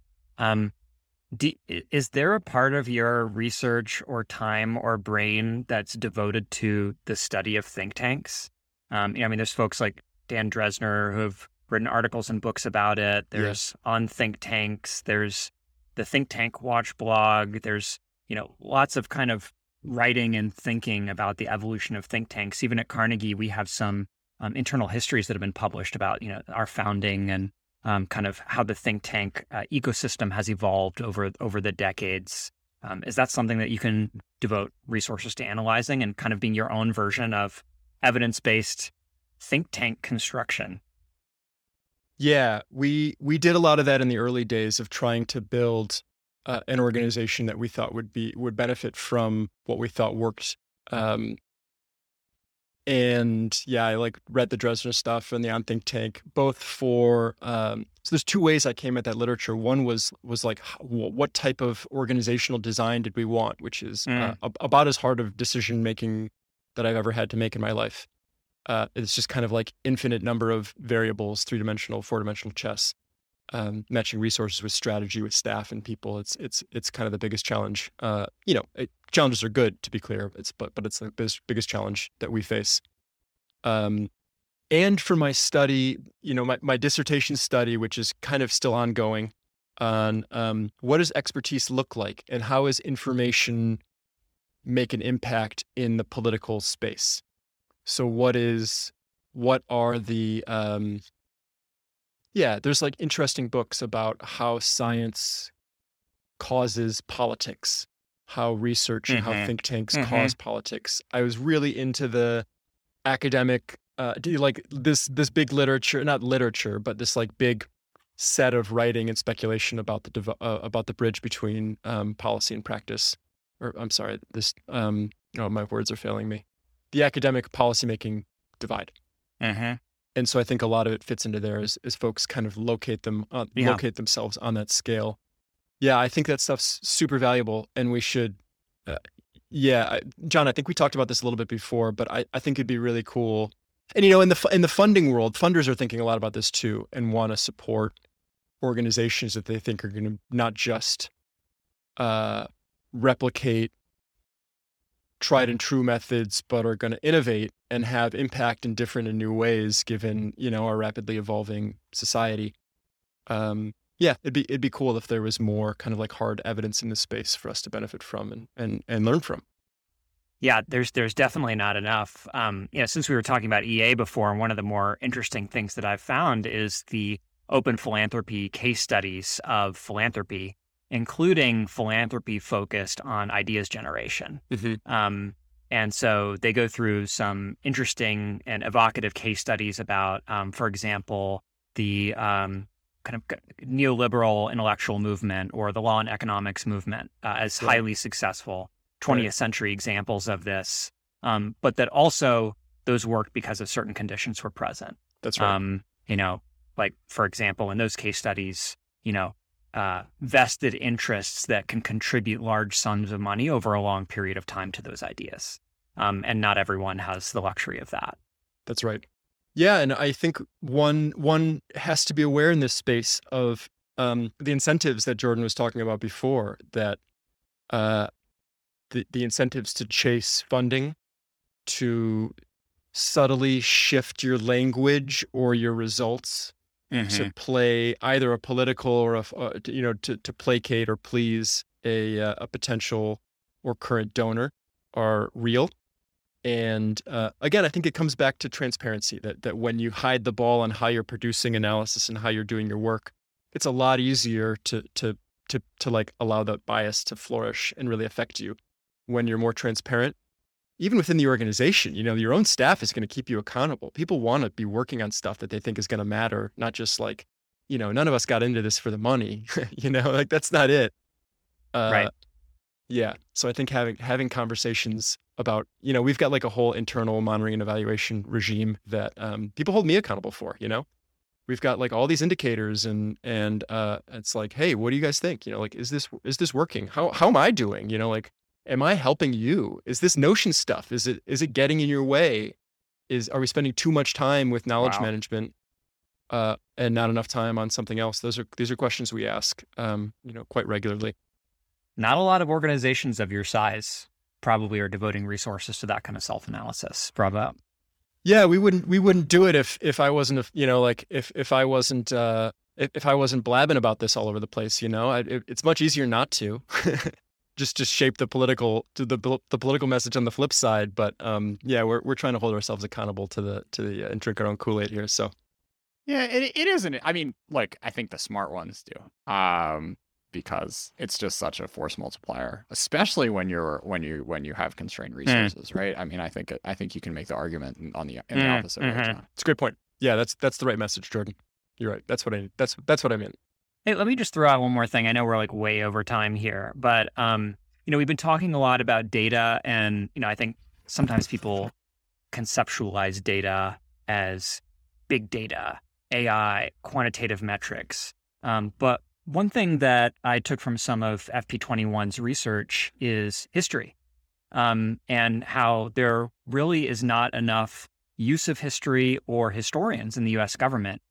is there a part of your research or time or brain that's devoted to the study of think tanks? There's folks like Dan Dresner who've written articles and books about it. There's on think tanks, there's the Think Tank Watch blog, there's, lots of kind of writing and thinking about the evolution of think tanks. Even at Carnegie, we have some internal histories that have been published about, our founding and kind of how the think tank ecosystem has evolved over the decades. Is that something that you can devote resources to analyzing and kind of being your own version of evidence-based think tank construction? Yeah, we did a lot of that in the early days of trying to build an organization that we thought would benefit from what we thought worked. I read the Dresner stuff and the On Think Tank, both for, so there's two ways I came at that literature. One was like, what type of organizational design did we want? Which is about as hard of decision-making that I've ever had to make in my life. It's just kind of like infinite number of variables, 3-dimensional, 4-dimensional chess, matching resources with strategy, with staff and people. It's kind of the biggest challenge, challenges are good, to be clear, but it's the biggest challenge that we face. And for my study, my dissertation study, which is kind of still ongoing, on what does expertise look like and how does information make an impact in the political space? So there's like interesting books about how science causes politics, how research and how think tanks cause politics. I was really into the academic, this big literature, not literature, but this like big set of writing and speculation about the bridge between policy and practice. Or I'm sorry, this, my words are failing me. The academic policymaking divide. And so I think a lot of it fits into there as folks kind of locate themselves on that scale. Yeah, I think that stuff's super valuable, and we should, John, I think we talked about this a little bit before, but I think it'd be really cool. And, you know, in the funding world, funders are thinking a lot about this too, and want to support organizations that they think are going to not just replicate tried and true methods, but are going to innovate and have impact in different and new ways, given, you know, our rapidly evolving society. Yeah, it'd be cool if there was more kind of like hard evidence in this space for us to benefit from and learn from. Yeah, there's definitely not enough. You know, since we were talking about EA before, and one of the more interesting things that I've found is the Open Philanthropy case studies of philanthropy, including philanthropy focused on ideas generation. Mm-hmm. And so they go through some interesting and evocative case studies about, for example, the kind of neoliberal intellectual movement or the law and economics movement as highly successful 20th century examples of this, but that also those worked because of certain conditions were present. That's right. You know, like, for example, in those case studies, you know, vested interests that can contribute large sums of money over a long period of time to those ideas. And not everyone has the luxury of that. That's right. Yeah. And I think one has to be aware in this space of the incentives that Jordan was talking about before, that the incentives to chase funding, to subtly shift your language or your results. Mm-hmm. To play either a political or to placate or please a potential or current donor are real. And again, I think it comes back to transparency, that when you hide the ball on how you're producing analysis and how you're doing your work, it's a lot easier to like allow that bias to flourish and really affect you when you're more transparent. Even within the organization, you know, your own staff is going to keep you accountable. People want to be working on stuff that they think is going to matter, not just like, you know, none of us got into this for the money, you know, like that's not it. Right. Yeah. So I think having conversations about, you know, we've got like a whole internal monitoring and evaluation regime that people hold me accountable for, you know, we've got like all these indicators and it's like, hey, what do you guys think? You know, like, is this working? How am I doing? You know, like, am I helping you? Is this Notion stuff? Is it getting in your way? Are we spending too much time with knowledge management and not enough time on something else? These are questions we ask, you know, quite regularly. Not a lot of organizations of your size probably are devoting resources to that kind of self-analysis. Bravo. Yeah, we wouldn't do it if I wasn't if I wasn't blabbing about this all over the place. You know, it's much easier not to. Just shape the political message on the flip side, but yeah, we're trying to hold ourselves accountable to the and drink our own Kool-Aid here. So yeah, it isn't. I mean, like, I think the smart ones do, because it's just such a force multiplier, especially when you have constrained resources, right? I mean, I think you can make the argument in the opposite way. John. It's a great point. Yeah, that's the right message, Jordan. You're right. That's what I mean. Hey, let me just throw out one more thing. I know we're like way over time here, but, you know, we've been talking a lot about data, and, you know, I think sometimes people conceptualize data as big data, AI, quantitative metrics. But one thing that I took from some of FP21's research is history, and how there really is not enough use of history or historians in the U.S. government.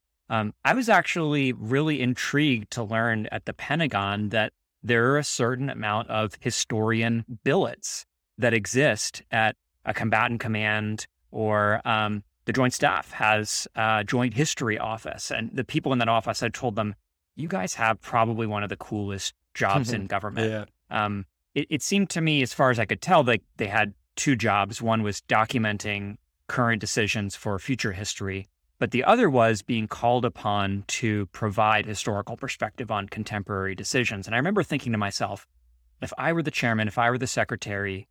I was actually really intrigued to learn at the Pentagon that there are a certain amount of historian billets that exist at a combatant command, or the Joint Staff has a Joint History Office. And the people in that office, had told them, you guys have probably one of the coolest jobs in government. Yeah. It seemed to me, as far as I could tell, like they had two jobs. One was documenting current decisions for future history, but the other was being called upon to provide historical perspective on contemporary decisions. And I remember thinking to myself, if I were the chairman, if I were the secretary,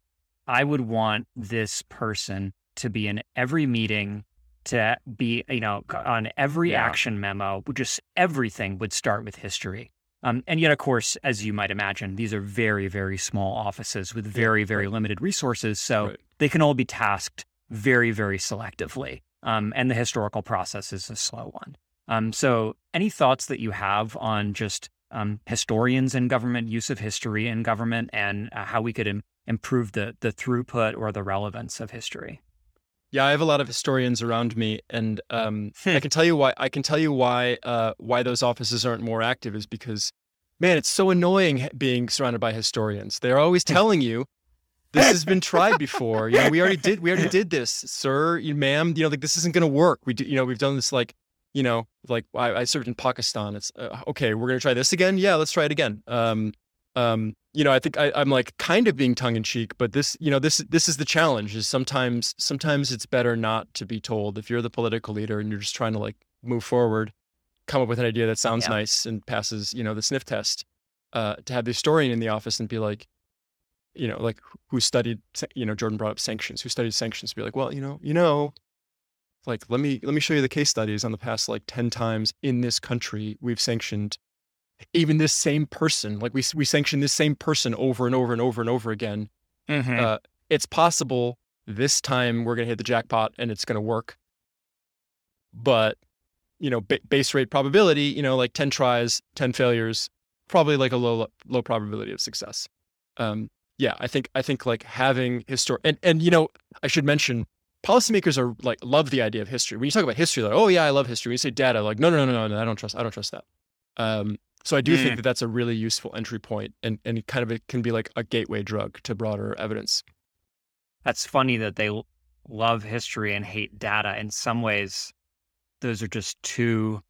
I would want this person to be in every meeting, to be, you know, on every action memo. Just everything would start with history. And yet, of course, as you might imagine, these are very, very small offices with very, very limited resources. So they can all be tasked very, very selectively. And the historical process is a slow one. So any thoughts that you have on just historians in government, use of history in government, and how we could improve the throughput or the relevance of history. Yeah, I have a lot of historians around me, and I can tell you why those offices aren't more active is because, man, it's so annoying being surrounded by historians. They're always telling you, "This has been tried before. You know, we already did this, sir, ma'am. You know, like this isn't going to work. We've done this. I served in Pakistan. It's okay. We're going to try this again. Yeah, let's try it again." I think I'm like kind of being tongue in cheek, but this is the challenge is sometimes it's better not to be told. If you're the political leader and you're just trying to like move forward, come up with an idea that sounds nice and passes, the sniff test, to have the historian in the office and be like, who studied, Jordan brought up sanctions, who studied sanctions, be like, well, like, let me show you the case studies on the past, like 10 times in this country, we've sanctioned even this same person, like we sanction this same person over and over and over and over again. Mm-hmm. It's possible this time we're going to hit the jackpot and it's going to work. But, base rate probability, 10 tries, 10 failures, probably like a low probability of success. I think like having history and I should mention policymakers are like, love the idea of history. When you talk about history, like, oh yeah, I love history. When you say data, like, no, I don't trust that. So I do think that that's a really useful entry point and kind of it can be like a gateway drug to broader evidence. That's funny that they love history and hate data. In some ways, those are just two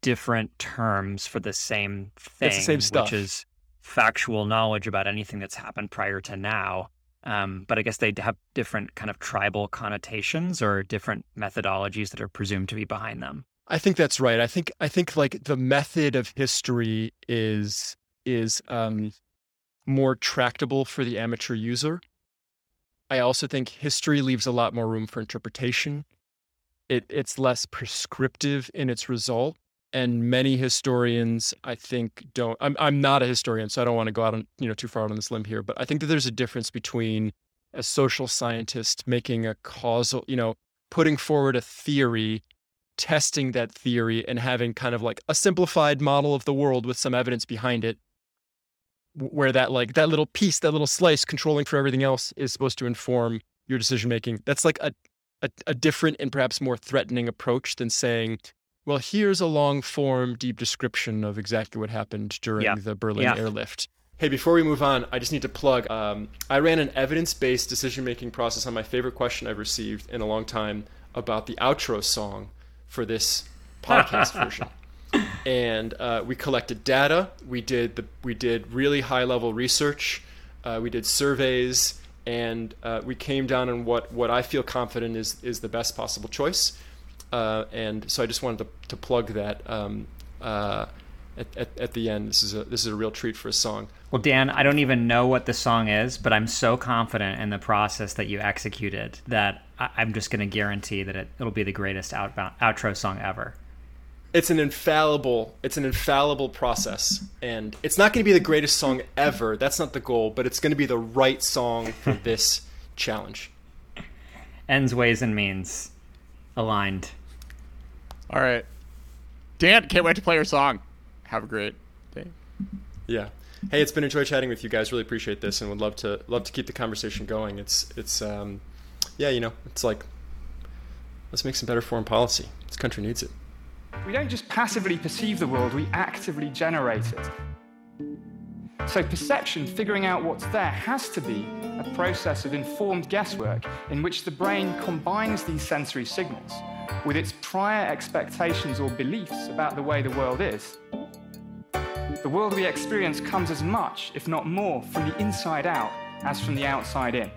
different terms for the same thing, it's the same stuff. Which is factual knowledge about anything that's happened prior to now. But I guess they have different kind of tribal connotations or different methodologies that are presumed to be behind them. I think that's right. I think like the method of history is more tractable for the amateur user. I also think history leaves a lot more room for interpretation. It's less prescriptive in its result, and many historians I think don't. I'm not a historian, so I don't want to go out on too far out on this limb here. But I think that there's a difference between a social scientist making a causal, putting forward a theory, testing that theory and having kind of like a simplified model of the world with some evidence behind it, where that little piece, that little slice controlling for everything else is supposed to inform your decision making. That's like a different and perhaps more threatening approach than saying, well, here's a long form, deep description of exactly what happened during the Berlin airlift. Hey, before we move on, I just need to plug. I ran an evidence-based decision-making process on my favorite question I've received in a long time about the outro song for this podcast version, and we collected data. We did really high level research. We did surveys, and we came down on what I feel confident is the best possible choice. And so I just wanted to plug that at the end. This is a real treat for a song. Well, Dan, I don't even know what the song is, but I'm so confident in the process that you executed that I'm just going to guarantee that it'll be the greatest outro song ever. It's an infallible process, and it's not going to be the greatest song ever. That's not the goal, but it's going to be the right song for this challenge. Ends, ways, and means aligned. All right, Dan, can't wait to play your song. Have a great day. Yeah. Hey, it's been enjoy chatting with you guys. Really appreciate this, and would love to keep the conversation going. It's it's like, let's make some better foreign policy. This country needs it. We don't just passively perceive the world, we actively generate it. So perception, figuring out what's there, has to be a process of informed guesswork in which the brain combines these sensory signals with its prior expectations or beliefs about the way the world is. The world we experience comes as much, if not more, from the inside out as from the outside in.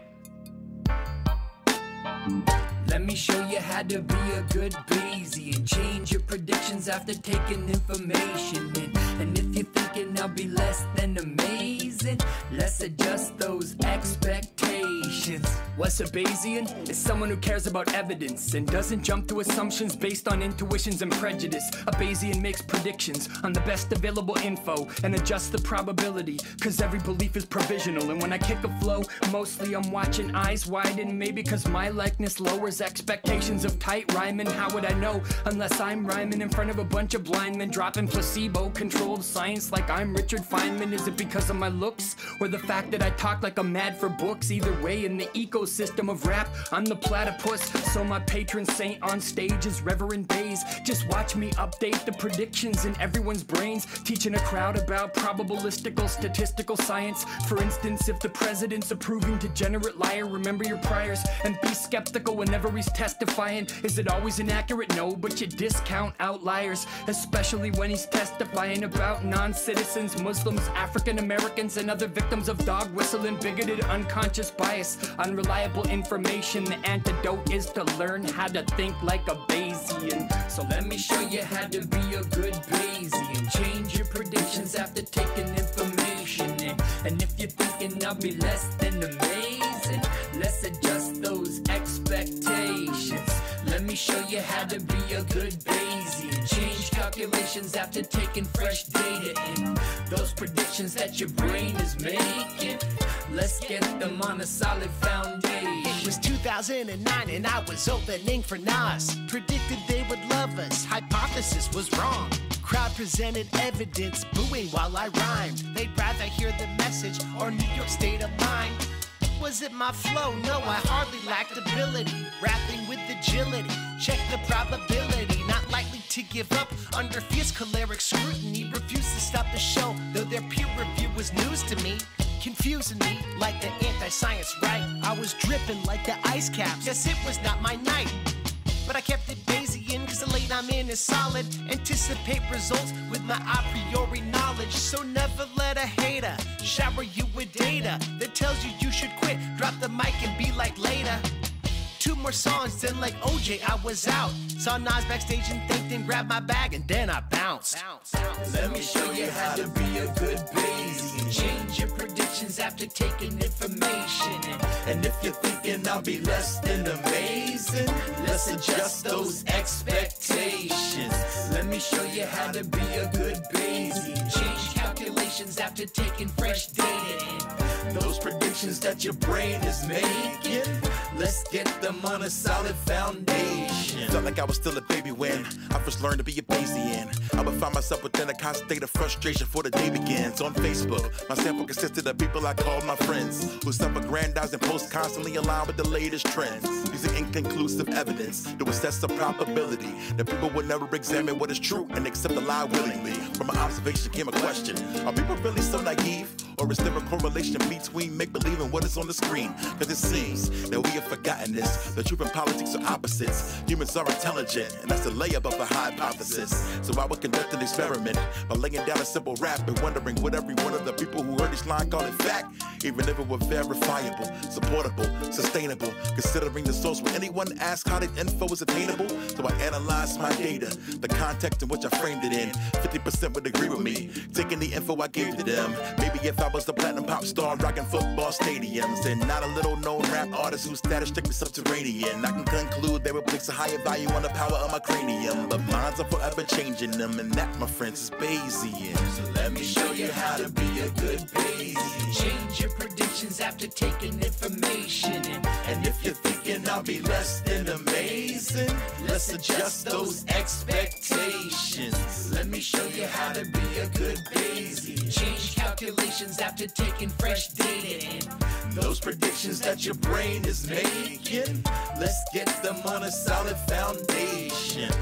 Let me show you how to be a good Bayesian and change your predictions after taking information in. And if you're thinking I'll be less than amazing, let's adjust those expectations. foundations. Less a Bayesian is someone who cares about evidence and doesn't jump to assumptions based on intuitions and prejudice. A Bayesian makes predictions on the best available info and adjusts the probability, cause every belief is provisional. And when I kick a flow, mostly I'm watching eyes widen, maybe cause my likeness lowers expectations of tight rhyming. How would I know unless I'm rhyming in front of a bunch of blind men dropping placebo-controlled science like I'm Richard Feynman? Is it because of my looks or the fact that I talk like I'm mad for books? Either way, in the ecosystem of rap, I'm the platypus. So my patron saint on stage is Reverend Bays. Just watch me update the predictions in everyone's brains, teaching a crowd about probabilistical statistical science. For instance, if the president's a proving degenerate liar, remember your priors and be skeptical whenever he's testifying. Is it always inaccurate? No, but you discount outliers, especially when he's testifying about non-citizens, Muslims, African Americans, and other victims of dog whistling, bigoted, unconscious bias, unreliable information. The antidote is to learn how to think like a Bayesian. So let me show you how to be a good Bayesian. Change your predictions after taking information in. And if you're thinking I'll be less than amazing, let's adjust those expectations. Let me show you how to be a good Bayesian. Change calculations after taking fresh data in. Those predictions that your brain is making, let's get them on a solid foundation. It was 2009 and I was opening for Nas. Predicted they would love us, hypothesis was wrong. Crowd presented evidence, booing while I rhymed. They'd rather hear the message or New York state of mind. Was it my flow? No, I hardly lacked ability. Rapping with agility, check the probability. Not likely to give up under fierce choleric scrutiny. Refused to stop the show, though their peer review was news to me. Confusing me like the anti-science right. I was dripping like the ice caps. Yes, it was not my night, but I kept it Bayesian, cause the lane I'm in is solid. Anticipate results with my a priori knowledge. So never let a hater shower you with data that tells you you should quit. Drop the mic and be like later. Two more songs, then like OJ, I was out. Saw Nas backstage and thanked and grabbed my bag, and then I bounced. Let me show you how to be a good Bayesian. Change your predictions after taking information in. And if you're thinking I'll be less than amazing, let's adjust those expectations. Let me show you how to be a good Bayesian. Change calculations after taking fresh data in. Those predictions that your brain is making, let's get them on a solid foundation. Felt like I was still a baby when I first learned to be a Bayesian. I would find myself within a constant state of frustration before the day begins. On Facebook, my sample consisted of people I called my friends, who self-aggrandized and posts constantly aligned with the latest trends, using inconclusive evidence to assess a probability that people would never examine what is true and accept a lie willingly. From my observation came a question: are people really so naive? Or is there a correlation between make-believe and what is on the screen? Cause it seems that we have forgotten this. The truth and politics are opposites. Humans are intelligent, and that's the layup of a hypothesis. So I would conduct an experiment by laying down a simple rap and wondering would every one of the people who heard each line call it fact, even if it were verifiable, supportable, sustainable, considering the source. Would anyone ask how the info is attainable? So I analyzed my data, the context in which I framed it in. 50% would agree with me, taking the info I gave to them. Maybe if I was the platinum pop star rocking football stadiums and not a little known rap artist whose status strictly subterranean, I can conclude they would place a higher value on the power of my cranium. But minds are forever changing them, and that, my friends, is Bayesian. So let me show you how to be a good Bayesian. Change your predictions after taking information in. And if you're thinking I'll be less than amazing, let's adjust those expectations. Let me show you how to be a good Bayesian. Change calculations after taking fresh data in. Those predictions that your brain is making, let's get them on a solid foundation.